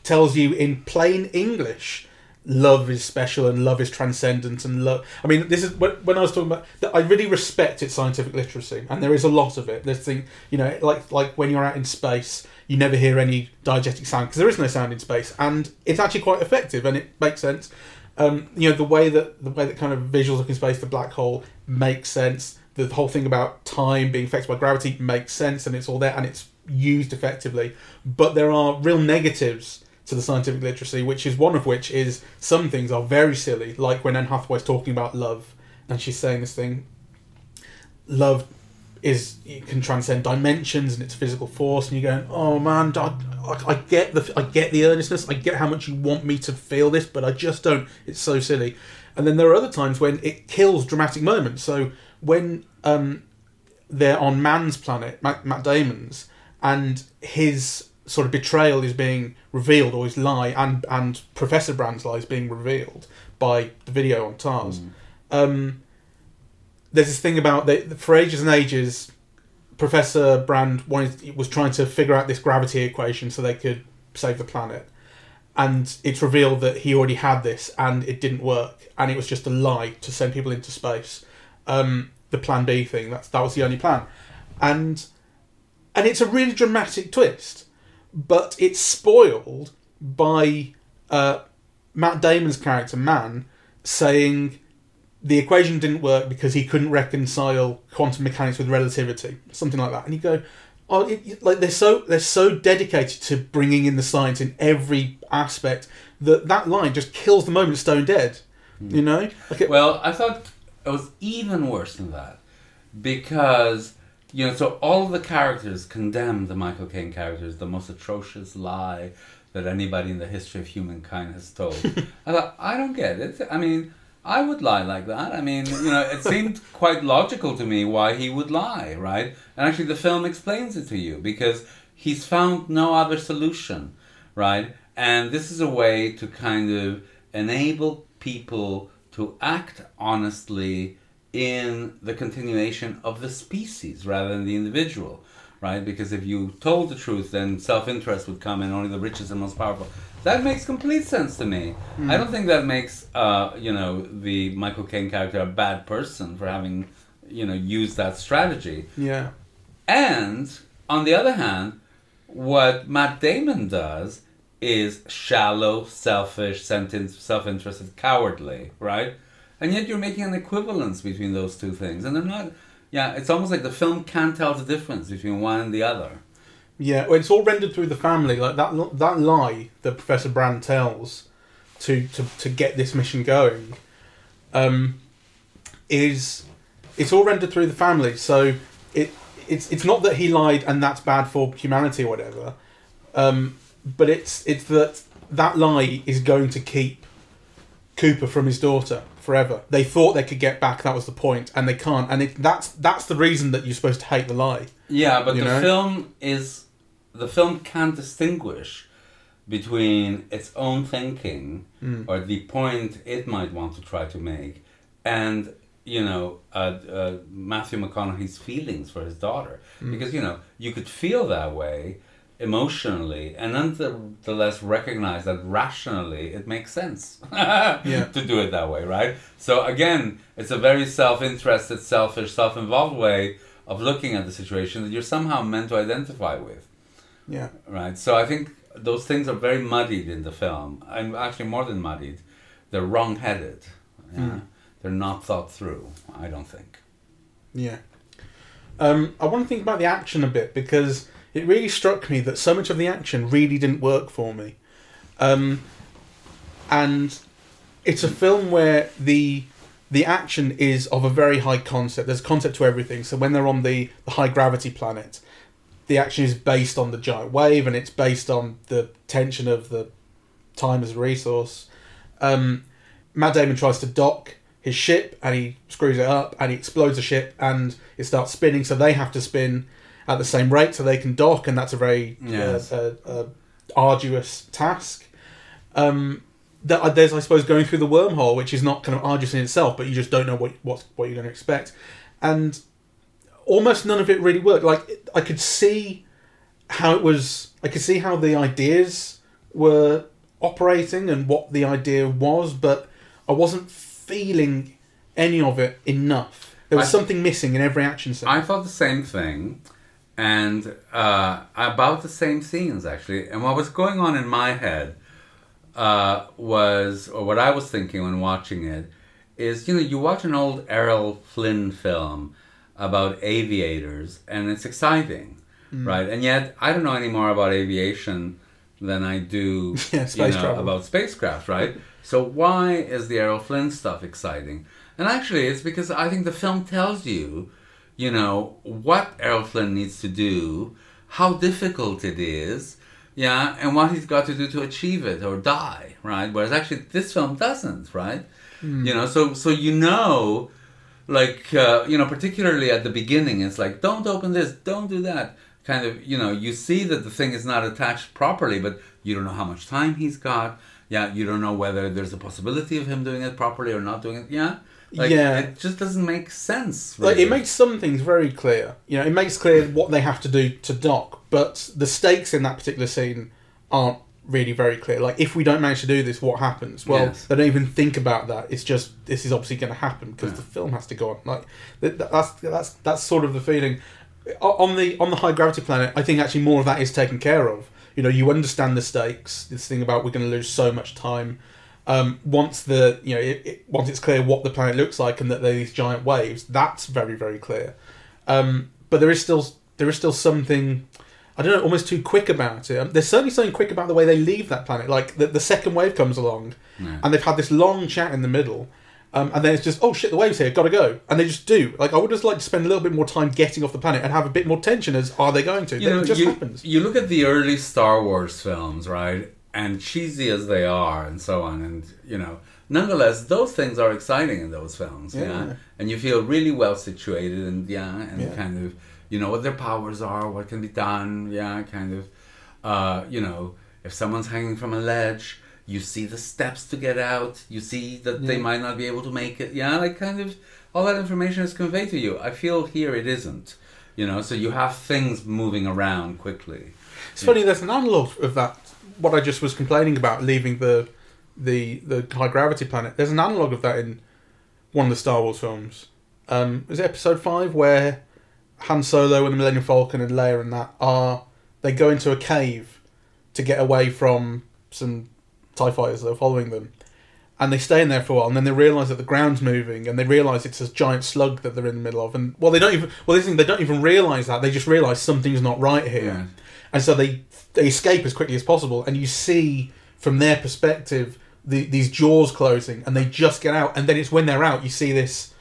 tells you in plain English... Love is special and love is transcendent and love... I mean, this is... When, when I was talking about... I really respect its scientific literacy and there is a lot of it. There's thing, you know, like like when you're out in space, you never hear any diegetic sound because there is no sound in space and it's actually quite effective and it makes sense. Um, you know, the way that the way that kind of visuals look in space, the black hole, makes sense. The whole thing about time being affected by gravity makes sense and it's all there and it's used effectively. But there are real negatives... to the scientific literacy, which is one of which is some things are very silly, like when Anne Hathaway's talking about love and she's saying this thing, love is it can transcend dimensions and it's physical force, and you're going, oh man, I, I get the I get the earnestness, I get how much you want me to feel this, but I just don't. It's so silly. And then there are other times when it kills dramatic moments. So when um, they're on Man's planet, Matt, Matt Damon's, and his sort of betrayal is being revealed, or his lie, and, and Professor Brand's lie is being revealed by the video on TARS. Mm. Um, there's this thing about, that for ages and ages, Professor Brand wanted, was trying to figure out this gravity equation so they could save the planet. And it's revealed that he already had this, and it didn't work, and it was just a lie to send people into space. Um, the Plan B thing, that's, that was the only plan. And, and it's a really dramatic twist. but it's spoiled by uh, Matt Damon's character, Man, saying the equation didn't work because he couldn't reconcile quantum mechanics with relativity, something like that. And you go, oh, it, like they're so they're so dedicated to bringing in the science in every aspect that that line just kills the moment stone dead. Mm. You know? Like it, well, I thought it was even worse than that because, you know, so all of the characters condemn the Michael Caine characters, the most atrocious lie that anybody in the history of humankind has told. I thought, I don't get it. I mean, I would lie like that. I mean, you know, it seemed quite logical to me why he would lie, right? And actually the film explains it to you because he's found no other solution, right? And this is a way to kind of enable people to act honestly in the continuation of the species rather than the individual, right? Because if you told the truth, then self-interest would come and only the richest and most powerful. That makes complete sense to me. Mm. I don't think that makes, uh, you know, the Michael Caine character a bad person for having, you know, used that strategy. Yeah. And, on the other hand, what Matt Damon does is shallow, selfish, self-interested, cowardly, right? And yet you're making an equivalence between those two things. And they're not... Yeah, it's almost like the film can't tell the difference between one and the other. Yeah, well, it's all rendered through the family. Like that that lie that Professor Brand tells to to, to get this mission going um, is it's all rendered through the family. So it it's it's not that he lied and that's bad for humanity or whatever, um, but it's it's that that lie is going to keep Cooper from his daughter forever. They thought they could get back, that was the point, and they can't. And it, that's that's the reason that you're supposed to hate the lie. Yeah, but the know? film is... The film can't distinguish between its own thinking mm. or the point it might want to try to make and, you know, uh, uh, Matthew McConaughey's feelings for his daughter. Mm. Because, you know, you could feel that way emotionally and nonetheless recognize that rationally it makes sense yeah. to do it that way, right? So again, it's a very self-interested, selfish, self-involved way of looking at the situation that you're somehow meant to identify with. Yeah. Right? So I think those things are very muddied in the film. I'm actually more than muddied. They're wrong-headed. Yeah? Mm. They're not thought through, I don't think. Yeah. Um, I want to think about the action a bit because it really struck me that so much of the action really didn't work for me. Um, and it's a film where the the action is of a very high concept. There's a concept to everything. So when they're on the, the high-gravity planet, the action is based on the giant wave and it's based on the tension of the time as a resource. Um, Matt Damon tries to dock his ship and he screws it up and he explodes the ship and it starts spinning, so they have to spin at the same rate so they can dock, and that's a very yes. uh, uh, uh, arduous task. Um, that, there's, I suppose, going through the wormhole, which is not kind of arduous in itself, but you just don't know what what, what you're going to expect. And almost none of it really worked. Like, it, I could see how it was... I could see how the ideas were operating and what the idea was, but I wasn't feeling any of it enough. There was I, something missing in every action scene. I thought the same thing. And uh, about the same scenes, actually. And what was going on in my head uh, was, or what I was thinking when watching it, is, you know, you watch an old Errol Flynn film about aviators, and it's exciting, mm. right? And yet, I don't know any more about aviation than I do yeah, space you know, travel. about spacecraft, right? So why is the Errol Flynn stuff exciting? And actually, it's because I think the film tells you You know, what Errol Flynn needs to do, how difficult it is, yeah, and what he's got to do to achieve it or die, right? Whereas actually this film doesn't, right? Mm. You know, so so you know, like, uh, you know, particularly at the beginning, it's like, don't open this, don't do that. Kind of, you know, you see that the thing is not attached properly, but you don't know how much time he's got. Yeah, you don't know whether there's a possibility of him doing it properly or not doing it, yeah? Like, yeah, it just doesn't make sense. Really. Like, it makes some things very clear. You know, it makes clear what they have to do to dock, but the stakes in that particular scene aren't really very clear. Like, if we don't manage to do this, what happens? Well, yes. They don't even think about that. It's just this is obviously going to happen because yeah. the film has to go on. Like, that's that's that's sort of the feeling on the on the high gravity planet. I think actually more of that is taken care of You know, you understand the stakes. This thing about we're going to lose so much time. Um, once the you know it, it, once it's clear what the planet looks like and that there are these giant waves, that's very, very clear. Um, but there is still there is still something, I don't know, almost too quick about it. There's certainly something quick about the way they leave that planet. Like the, the second wave comes along, yeah. and they've had this long chat in the middle. Um, and then it's just, oh shit, the wave's here, gotta go. And they just do. Like, I would just like to spend a little bit more time getting off the planet and have a bit more tension as, are they going to? You then know, it just you, happens. You look at the early Star Wars films, right? And cheesy as they are and so on. And, you know, nonetheless, those things are exciting in those films. Yeah. yeah? And you feel really well situated and, yeah, and yeah. kind of, you know, what their powers are, what can be done. Yeah, kind of, uh, you know, if someone's hanging from a ledge, you see the steps to get out. You see that yeah. they might not be able to make it. Yeah, like kind of all that information is conveyed to you. I feel here it isn't. You know, so you have things moving around quickly. It's yeah. funny. There's an analogue of that. What I just was complaining about, leaving the the the high gravity planet. There's an analogue of that in one of the Star Wars films. Um, is it Episode Five where Han Solo and the Millennium Falcon and Leia and that are they go into a cave to get away from some TIE fighters that are following them, and they stay in there for a while, and then they realise that the ground's moving, and they realise it's a giant slug that they're in the middle of, and well they don't even well they, they don't even realise that, they just realise something's not right here, yeah. and so they they escape as quickly as possible, and you see from their perspective the, these jaws closing, and they just get out, and then it's when they're out you see this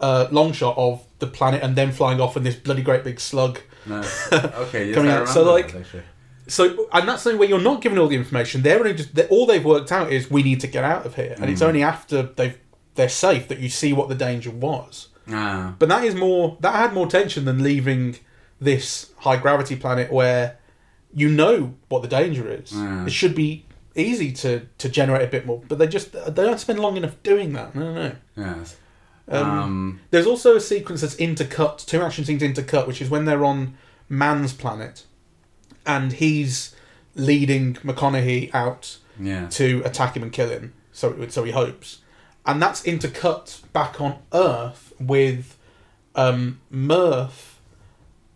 uh, long shot of the planet and them flying off and this bloody great big slug nice. okay, yes, coming out. So like. That, So, and that's something where you're not given all the information. They're really just, they're, all they've worked out is we need to get out of here, and mm. it's only after they've they're safe that you see what the danger was. Ah. But that is more that had more tension than leaving this high gravity planet where you know what the danger is. Ah. It should be easy to, to generate a bit more, but they just they don't spend long enough doing that. No, no, no. Yes. Um, um. There's also a sequence that's intercut, two action scenes intercut, which is when they're on Man's planet. And he's leading McConaughey out yeah. to attack him and kill him. So, so he hopes, and that's intercut back on Earth with um, Murph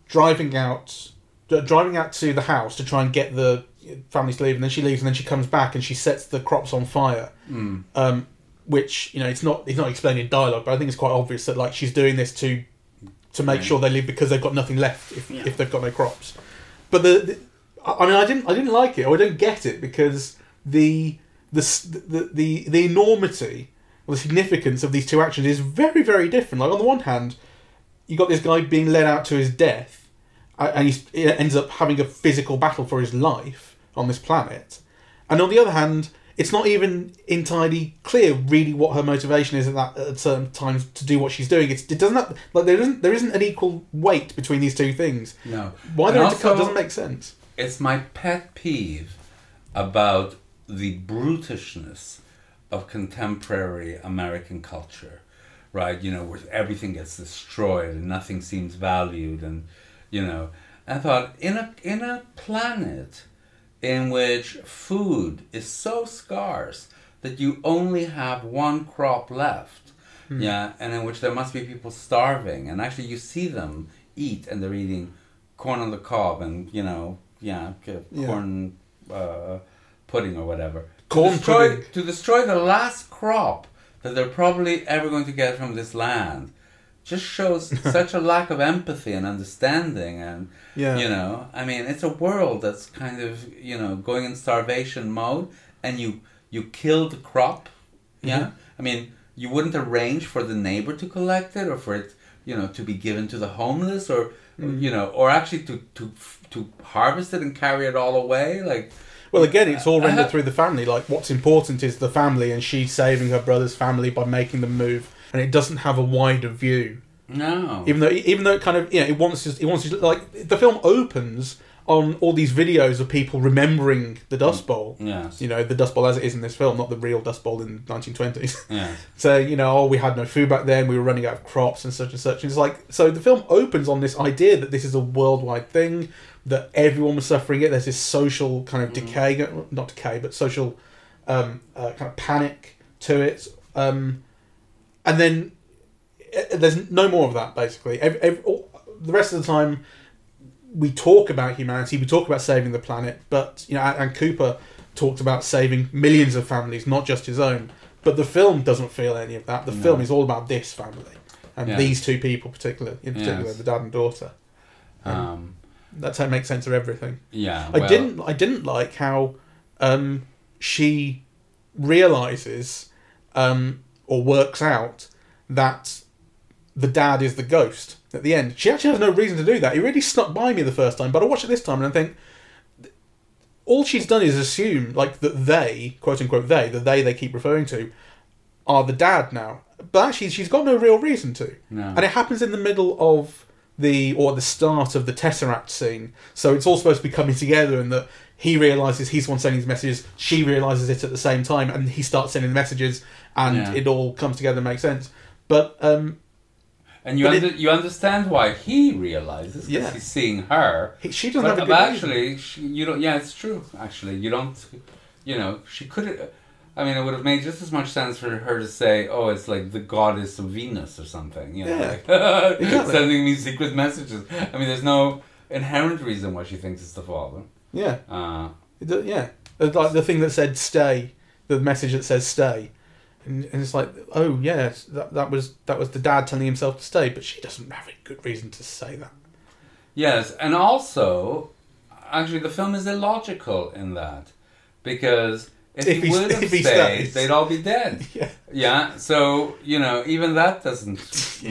driving out, uh, driving out to the house to try and get the family to leave. And then she leaves, and then she comes back and she sets the crops on fire. Mm. Um, which you know, it's not it's not explained in dialogue, but I think it's quite obvious that like she's doing this to to make yeah. sure they leave because they've got nothing left if yeah. if they've got no crops. But the, the, I mean, I didn't, I didn't like it. Or I don't get it because the, the, the, the, the enormity or the significance of these two actions is very, very different. Like on the one hand, you got this guy being led out to his death, and he ends up having a physical battle for his life on this planet. And on the other hand, it's not even entirely clear really what her motivation is at that at certain times to do what she's doing. It's, it doesn't have, like there isn't there isn't an equal weight between these two things. No, why they're intercut doesn't make sense. It's my pet peeve about the brutishness of contemporary American culture, right? You know, where everything gets destroyed and nothing seems valued, and you know, I thought in a in a planet. In which food is so scarce that you only have one crop left, mm. yeah, and in which there must be people starving, and actually you see them eat, and they're eating corn on the cob, and you know, yeah, corn yeah. Uh, pudding or whatever. Corn to destroy, pudding to destroy the last crop that they're probably ever going to get from this land. Just shows such a lack of empathy and understanding, and yeah. you know, I mean, it's a world that's kind of you know going in starvation mode, and you you kill the crop, yeah. Mm-hmm. I mean, you wouldn't arrange for the neighbor to collect it, or for it, you know, to be given to the homeless, or mm. you know, or actually to to to harvest it and carry it all away, like. Well, again, it's all rendered uh, through the family. Like, what's important is the family, and she's saving her brother's family by making them move. And it doesn't have a wider view. No. Even though, even though it kind of, you know, it wants, to, it wants to, like, the film opens on all these videos of people remembering the Dust Bowl. Yes. You know, the Dust Bowl as it is in this film, not the real Dust Bowl in the nineteen twenties. Yes. So, you know, oh, we had no food back then, we were running out of crops and such and such. And it's like, so the film opens on this idea that this is a worldwide thing, that everyone was suffering it. There's this social kind of decay, mm. not decay, but social um, uh, kind of panic to it. Um... And then there's no more of that, basically. Every, every, all, the rest of the time, we talk about humanity, we talk about saving the planet, but, you know, and Cooper talked about saving millions of families, not just his own. But the film doesn't feel any of that. The no. film is all about this family and yes. these two people, particular in particular, yes. the dad and daughter. And um, that's how it makes sense of everything. Yeah, I well, didn't. I didn't like how um, she realizes um, or works out that the dad is the ghost at the end. She actually has no reason to do that. It really snuck by me the first time, but I watched it this time and I think all she's done is assume like that they, quote unquote they, the they they keep referring to, are the dad now. But actually she's got no real reason to. No. And it happens in the middle of the, or the start of the Tesseract scene. So it's all supposed to be coming together, and that he realises he's the one sending these messages, she realises it at the same time, and he starts sending the messages, and yeah. it all comes together and makes sense. But um And you under, it, you understand why he realizes, because yeah. he's seeing her. He, she doesn't but, have a good but actually, she, you don't. Yeah, it's true. Actually, you don't. You know, she could. I mean, it would have made just as much sense for her to say, "Oh, it's like the goddess of Venus or something." You know, yeah. like, exactly. sending me secret messages. I mean, there's no inherent reason why she thinks it's the father. Yeah. Uh, it, yeah. Like the thing that said "stay," the message that says "stay." And it's like, oh yeah, that that was that was the dad telling himself to stay, but she doesn't have a good reason to say that. Yes, and also, actually, the film is illogical in that, because if, if he would have stayed, they'd all be dead. Yeah. yeah, so you know, even that doesn't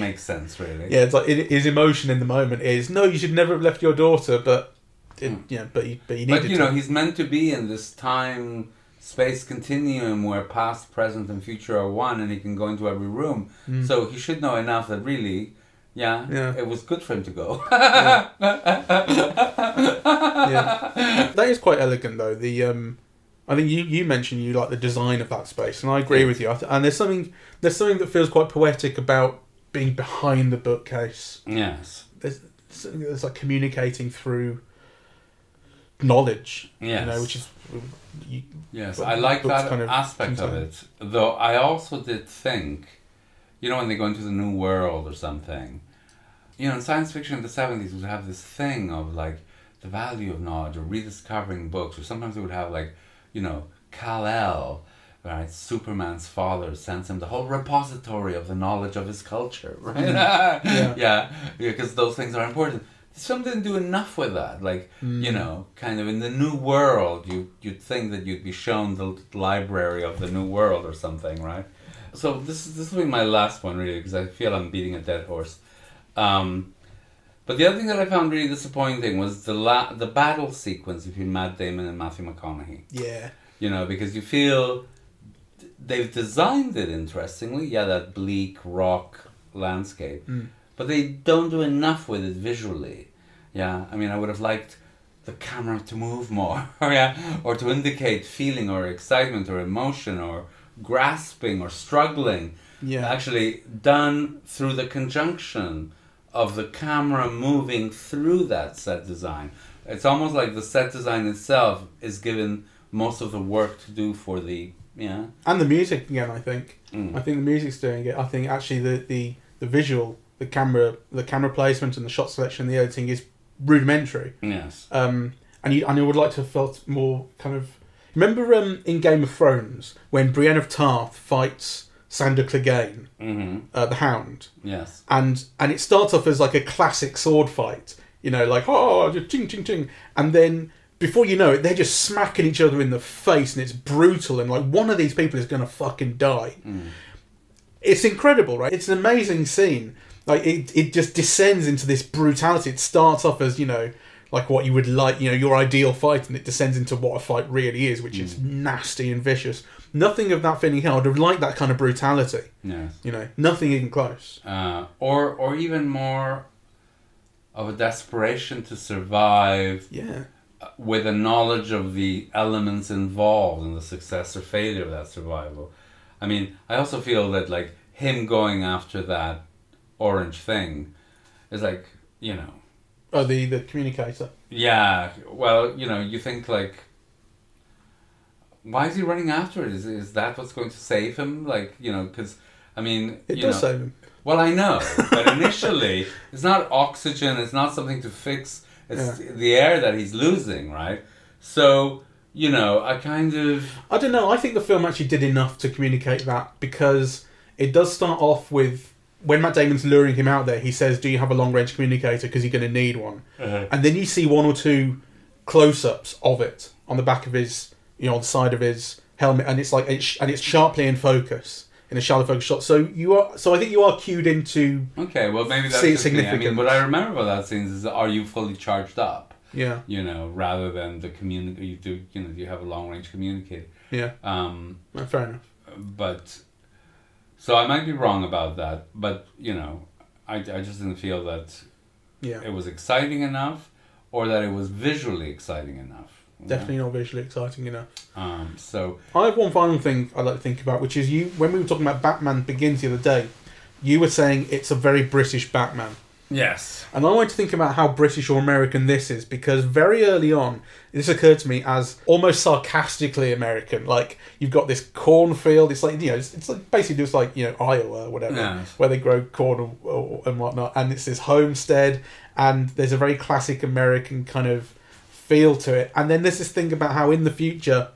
make sense, really. Yeah, it's like it, his emotion in the moment is, no, you should never have left your daughter, but it, mm. yeah, but he, but he needed. But you know, to. He's meant to be in this time. Space continuum where past, present, and future are one, and he can go into every room. Mm. So he should know enough that really, yeah, yeah. it was good for him to go. yeah. yeah. That is quite elegant, though. The um, I think you, you mentioned you like the design of that space, and I agree yeah. with you. I th- and there's something there's something that feels quite poetic about being behind the bookcase. Yes, there's something that's like communicating through knowledge. Yes, you know, which is. You, yes, I like that kind of aspect concern. Of it. Though I also did think, you know, when they go into the new world or something, you know, in science fiction in the seventies would have this thing of like the value of knowledge, or rediscovering books, or sometimes it would have like, you know, Kal-El, right? Superman's father sends him the whole repository of the knowledge of his culture, right? yeah, yeah, because yeah, those things are important. This film didn't do enough with that. Like, mm. you know, kind of in the new world, you, you'd think that you'd be shown the library of the new world or something, right? So this, this will be my last one, really, because I feel I'm beating a dead horse. Um, but the other thing that I found really disappointing was the la- the battle sequence between Matt Damon and Matthew McConaughey. Yeah. You know, because you feel they've designed it interestingly. Yeah, that bleak rock landscape. Mm. But they don't do enough with it visually. Yeah, I mean, I would have liked the camera to move more, yeah, or to indicate feeling or excitement or emotion or grasping or struggling. Yeah, actually done through the conjunction of the camera moving through that set design. It's almost like the set design itself is given most of the work to do for the yeah. And the music again, I think. Mm. I think the music's doing it. I think actually the the, the visual. The camera, the camera placement, and the shot selection, the editing is rudimentary. Yes. Um, and you, and I would like to have felt more kind of. Remember um, in Game of Thrones when Brienne of Tarth fights Sandor Clegane, mm-hmm. uh, the Hound. Yes. And and it starts off as like a classic sword fight, you know, like oh, ting ting ting, and then before you know it, they're just smacking each other in the face, and it's brutal, and like one of these people is gonna fucking die. Mm. It's incredible, right? It's an amazing scene. Like it, it just descends into this brutality. It starts off as, you know, like what you would like, you know, your ideal fight, and it descends into what a fight really is, which mm. is nasty and vicious. Nothing of that feeling here. I would have liked that kind of brutality. Yes. You know, nothing even close. Uh, or or even more of a desperation to survive. Yeah. With a knowledge of the elements involved and the success or failure of that survival. I mean, I also feel that like him going after that orange thing is like, you know, oh the the communicator, yeah, well, you know, you think like, why is he running after it? Is is that what's going to save him? Like, you know, because I mean it you does know, save him. Well, I know, but initially it's not oxygen, it's not something to fix It's yeah. the air that he's losing, right? So, you know, I kind of... I don't know. I think the film actually did enough to communicate that, because it does start off with... When Matt Damon's luring him out there, he says, do you have a long-range communicator? Because you're going to need one. Uh-huh. And then you see one or two close-ups of it on the back of his... You know, on the side of his helmet. And it's like... And it's sharply in focus. In a shallow focus shot. So you are... So I think you are cued into... Okay, well, maybe that's the thing. I mean, what I remember about that scene is, are you fully charged up? Yeah. You know, rather than the communicator... You do, you know, do you have a long-range communicator? Yeah. Um, well, fair enough. But... So I might be wrong about that, but, you know, I, I just didn't feel that yeah. it was exciting enough, or that it was visually exciting enough. Definitely know? Not visually exciting enough. Um, so I have one final thing I'd like to think about, which is you. When we were talking about Batman Begins the other day, you were saying it's a very British Batman. Yes. And I want to think about how British or American this is, because very early on, this occurred to me as almost sarcastically American. Like, you've got this cornfield, it's like, you know, it's, it's like basically just like, you know, Iowa or whatever, yeah. where they grow corn or, or, and whatnot, and it's this homestead, and there's a very classic American kind of feel to it. And then there's this thing about how in the future,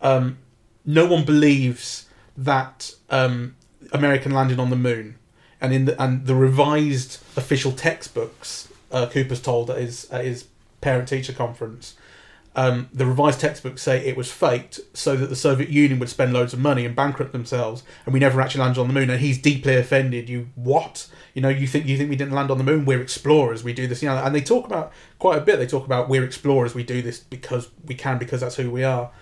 um, no one believes that um, American landed on the moon. And in the, and the revised official textbooks, uh, Cooper's told at his, at his parent-teacher conference, um, the revised textbooks say it was faked so that the Soviet Union would spend loads of money and bankrupt themselves, and we never actually landed on the moon. And he's deeply offended. You what? You know, you think you think we didn't land on the moon? We're explorers. We do this. You know, and they talk about quite a bit. They talk about we're explorers. We do this because we can, because that's who we are.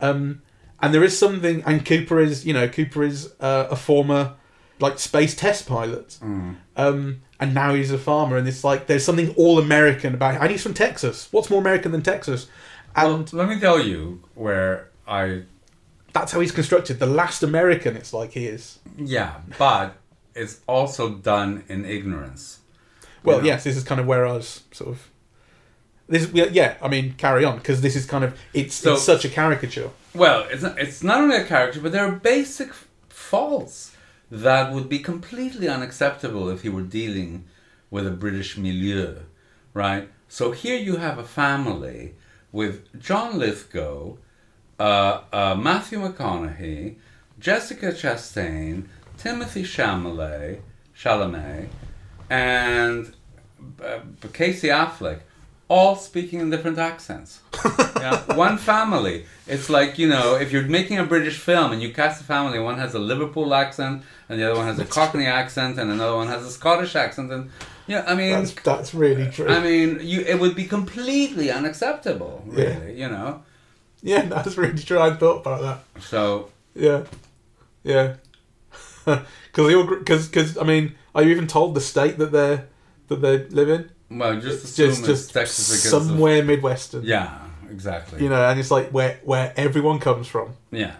Um, and there is something. And Cooper is, you know, Cooper is uh, a former. Like space test pilot, mm. um, and now he's a farmer, and it's like there's something all American about him. And he's from Texas. What's more American than Texas? And well, let me tell you where I. That's how he's constructed. The last American, it's like he is. Yeah, but it's also done in ignorance. Well, know? Yes, this is kind of where I was sort of. This, yeah, I mean, carry on, because this is kind of it's, so, it's such a caricature. Well, it's not, it's not only a caricature, but there are basic faults. That would be completely unacceptable if he were dealing with a British milieu, right? So here you have a family with John Lithgow, uh, uh, Matthew McConaughey, Jessica Chastain, Timothée Chalamet, Chalamet, and uh, Casey Affleck, all speaking in different accents. Yeah, one family. It's like, you know, if you're making a British film and you cast a family, one has a Liverpool accent and the other one has a Cockney accent and another one has a Scottish accent. And, you know, I mean... That's, that's really true. I mean, you, it would be completely unacceptable, really, yeah. you know? Yeah, that's really true. I thought about that. So... Yeah. Yeah. Because, I mean, are you even told the state that they're that they live in? Well, just assume just, just it's Texas somewhere of, Midwestern. Yeah, exactly. You know, and it's like where where everyone comes from. Yeah.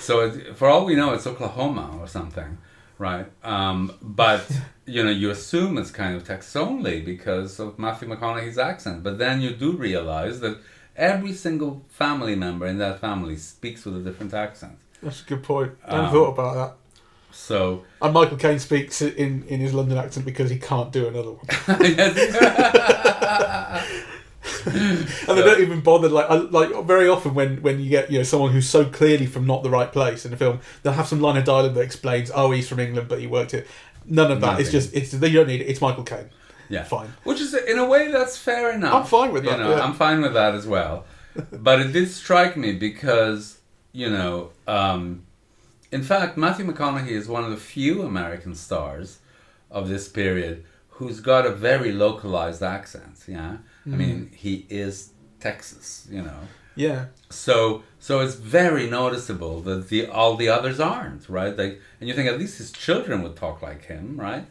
So it, for all we know, it's Oklahoma or something, right? Um, but you know, you assume it's kind of Texas only because of Matthew McConaughey's accent. But then you do realize that every single family member in that family speaks with a different accent. That's a good point. I um, thought about that. So and Michael Caine speaks in, in his London accent because he can't do another one. And so. They don't even bother. Like I, like very often when, when you get you know someone who's so clearly from not the right place in a film, they'll have some line of dialogue that explains, oh, he's from England, but he worked it. None of that. Nothing. It's just it's they don't need it. It's Michael Caine. Yeah, fine. Which is in a way that's fair enough. I'm fine with that. You know, yeah. I'm fine with that as well. But it did strike me because you know. Um, In fact, Matthew McConaughey is one of the few American stars of this period who's got a very localized accent, yeah? Mm. I mean, he is Texas, you know? Yeah. So so it's very noticeable that the all the others aren't, right? Like, and you think at least his children would talk like him, right?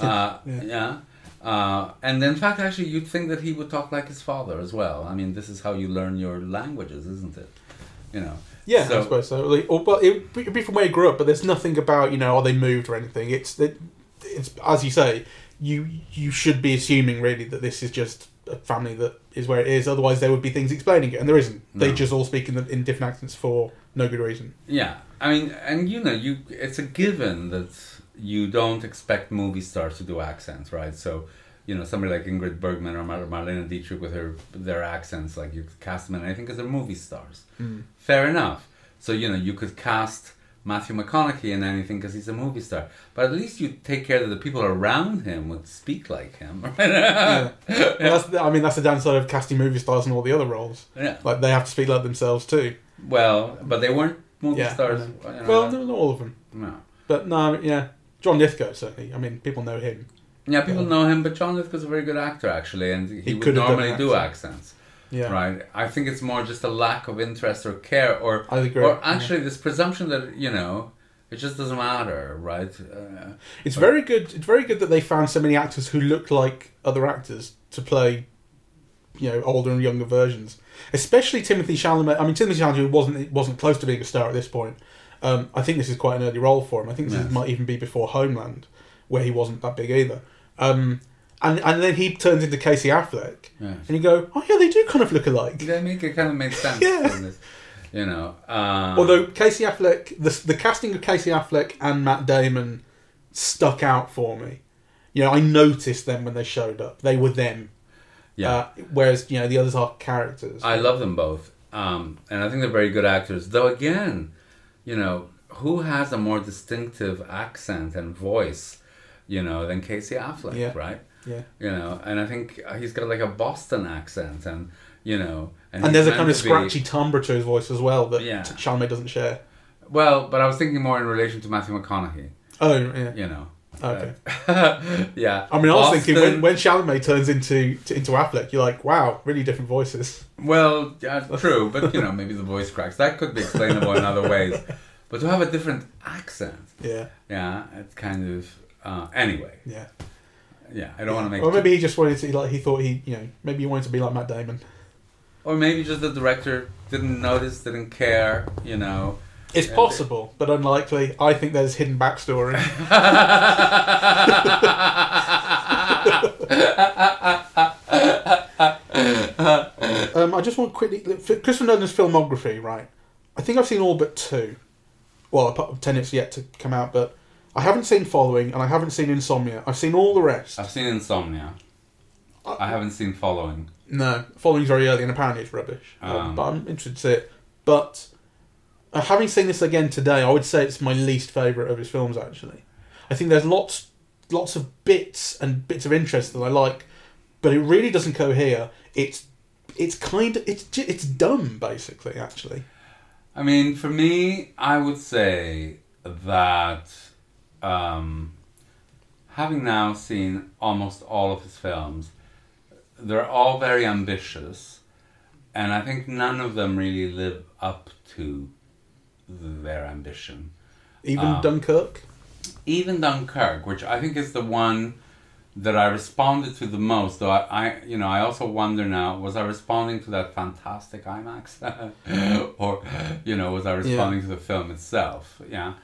Uh, yeah. yeah. Uh, and in fact, actually, you'd think that he would talk like his father as well. I mean, this is how you learn your languages, isn't it? You know? Yeah, so, I suppose so. Like, or, but it would be from where he grew up, but there's nothing about, you know, are they moved or anything. It's, it, it's as you say, you you should be assuming, really, that this is just a family that is where it is. Otherwise, there would be things explaining it, and there isn't. No. They just all speak in, the, in different accents for no good reason. Yeah, I mean, and, you know, you it's a given that you don't expect movie stars to do accents, right? So you know, somebody like Ingrid Bergman or Mar- Marlene Dietrich with her their accents, like you could cast them in anything because they're movie stars. Mm. Fair enough. So, you know, you could cast Matthew McConaughey in anything because he's a movie star. But at least you take care that the people around him would speak like him. Right? Yeah. Well, that's the, I mean, that's the downside of casting movie stars in all the other roles. Yeah. Like, they have to speak like themselves too. Well, but they weren't movie yeah. stars. You know, well, not all of them. No. But no, yeah. John Lithgow, certainly. I mean, people know him. Yeah, people um, know him, but John Lithgow's a very good actor, actually, and he, he would normally do accents. Yeah. Right. I think it's more just a lack of interest or care, or I agree. or actually yeah. this presumption that, you know, it just doesn't matter, right? Uh, it's but, very good. It's very good that they found so many actors who looked like other actors to play, you know, older and younger versions. Especially Timothée Chalamet. I mean, Timothée Chalamet wasn't wasn't close to being a star at this point. Um, I think this is quite an early role for him. I think this yes. is, might even be before Homeland, where he wasn't that big either. Um, And and then he turns into Casey Affleck, yes. and you go, oh yeah, they do kind of look alike. They make it kind of make sense. yeah, you know. Um... Although Casey Affleck, the the casting of Casey Affleck and Matt Damon stuck out for me. You know, I noticed them when they showed up; they were them. Yeah. Uh, whereas, you know, the others are characters. I love them both, um, and I think they're very good actors. Though again, you know, who has a more distinctive accent and voice, you know, than Casey Affleck, yeah. right? Yeah, you know, and I think he's got like a Boston accent, and you know, and, and there's a kind of scratchy be... timbre to his voice as well that yeah. Chalamet doesn't share. Well, but I was thinking more in relation to Matthew McConaughey. Oh, yeah, you know, okay, but... yeah. I mean, I was Boston... thinking when when Chalamet turns into to, into Affleck, you're like, wow, really different voices. Well, yeah, true, but you know, maybe the voice cracks that could be explainable in other ways. But to have a different accent, yeah, yeah, it's kind of uh, anyway, yeah. Yeah, I don't yeah. want to make... Or maybe he just wanted to, like, he thought he, you know, maybe he wanted to be like Matt Damon. Or maybe just the director didn't notice, didn't care, you know. It's possible, they... but unlikely. I think there's hidden backstory. um, I just want to quickly... Christopher Nolan's filmography, right? I think I've seen all but two. Well, Tenet's yet to come out, but... I haven't seen Following, and I haven't seen Insomnia. I've seen all the rest. I've seen Insomnia. I, I haven't seen Following. No, Following's very early, and apparently it's rubbish. Um, um, but I'm interested to see it. But uh, having seen this again today, I would say it's my least favourite of his films, actually. I think there's lots lots of bits and bits of interest that I like, but it really doesn't cohere. It's it's kind of... It's, it's dumb, basically, actually. I mean, for me, I would say that... Um, having now seen almost all of his films, they're all very ambitious, and I think none of them really live up to their ambition. Even um, Dunkirk? Even Dunkirk, which I think is the one that I responded to the most, though I, I you know, I also wonder now, was I responding to that fantastic IMAX? Or, you know, was I responding yeah. to the film itself? Yeah.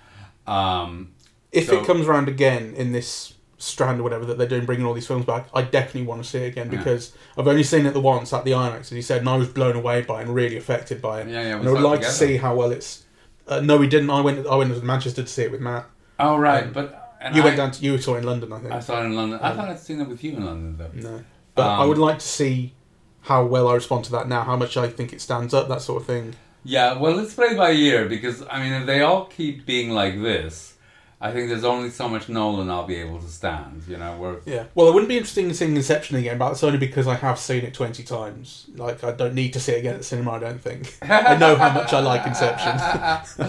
Um... If so, it comes around again in this strand or whatever that they're doing, bringing all these films back, I definitely want to see it again because yeah. I've only seen it the once at the IMAX, as you said, and I was blown away by it and really affected by it. Yeah, yeah. And I would like together. to see how well it's. Uh, no, we didn't. I went. I went to Manchester to see it with Matt. Oh right, um, but and you I, went down to you saw it in London, I think. I saw it in London. Um, I thought I'd seen it with you in London though. No, but um, I would like to see how well I respond to that now, how much I think it stands up, that sort of thing. Yeah, well, let's play by ear because I mean, if they all keep being like this. I think there's only so much Nolan I'll be able to stand, you know. We're... Yeah. Well, it wouldn't be interesting seeing Inception again, but it's only because I have seen it twenty times. Like, I don't need to see it again at the cinema, I don't think. I know how much I like Inception.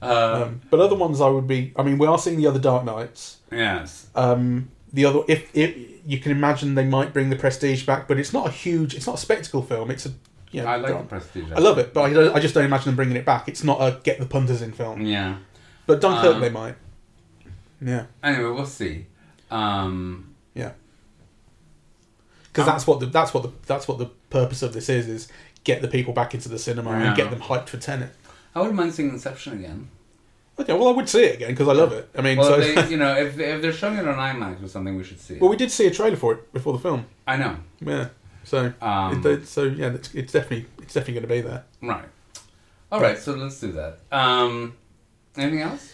um, um, but other ones I would be... I mean, we are seeing the other Dark Knights. Yes. Um, the other... If, if you can imagine they might bring The Prestige back, but it's not a huge... It's not a spectacle film. It's a... You know, I like drama. The Prestige. I, I love it, but I, don't, I just don't imagine them bringing it back. It's not a get the punters in film. Yeah. But Dunkirk um, they might. Yeah. Anyway, we'll see. Um, yeah. Because um, that's what the that's what the that's what the purpose of this is is get the people back into the cinema yeah. and get them hyped for Tenet. I wouldn't mind seeing Inception again. Okay, well I would see it again because I love it. I mean, well, so they, you know, if if they're showing it on IMAX or something, we should see it. Well, we did see a trailer for it before the film. I know. Yeah. So um, it, it, so yeah, it's, it's definitely it's definitely going to be there. Right. All right. right. So let's do that. Um, anything else?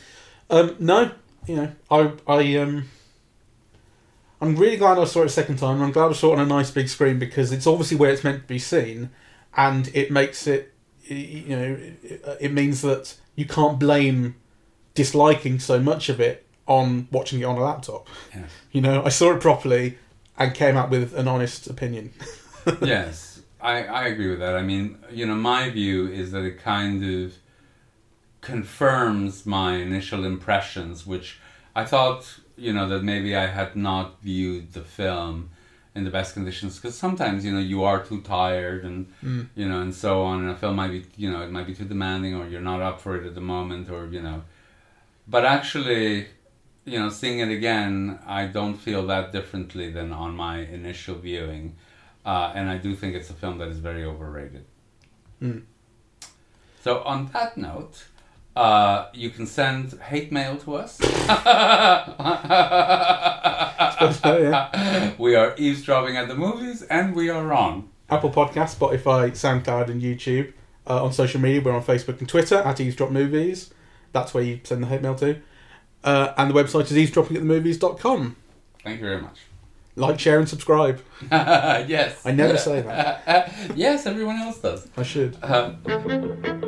Um, no. You know, I I um I'm really glad I saw it a second time, and I'm glad I saw it on a nice big screen, because it's obviously where it's meant to be seen, and it makes it, you know, it means that you can't blame disliking so much of it on watching it on a laptop. Yeah. You know, I saw it properly and came out with an honest opinion. Yes, I, I agree with that. I mean, you know, my view is that it kind of confirms my initial impressions, which I thought, you know, that maybe I had not viewed the film in the best conditions, because sometimes, you know, you are too tired and, mm. you know, and so on, and a film might be, you know, it might be too demanding, or you're not up for it at the moment, or, you know. But actually, you know, seeing it again, I don't feel that differently than on my initial viewing. Uh, and I do think it's a film that is very overrated. Mm. So on that note, uh, you can send hate mail to us. So, yeah. We are eavesdropping at the movies, and we are on Apple Podcasts, Spotify, SoundCloud, and YouTube. Uh, on social media, we're on Facebook and Twitter at Eavesdrop Movies. That's where you send the hate mail to. Uh, and the website is eavesdropping at the movies dot com. Thank you very much. Like, share, and subscribe. Yes. I never say that. Yes, everyone else does. I should. Um.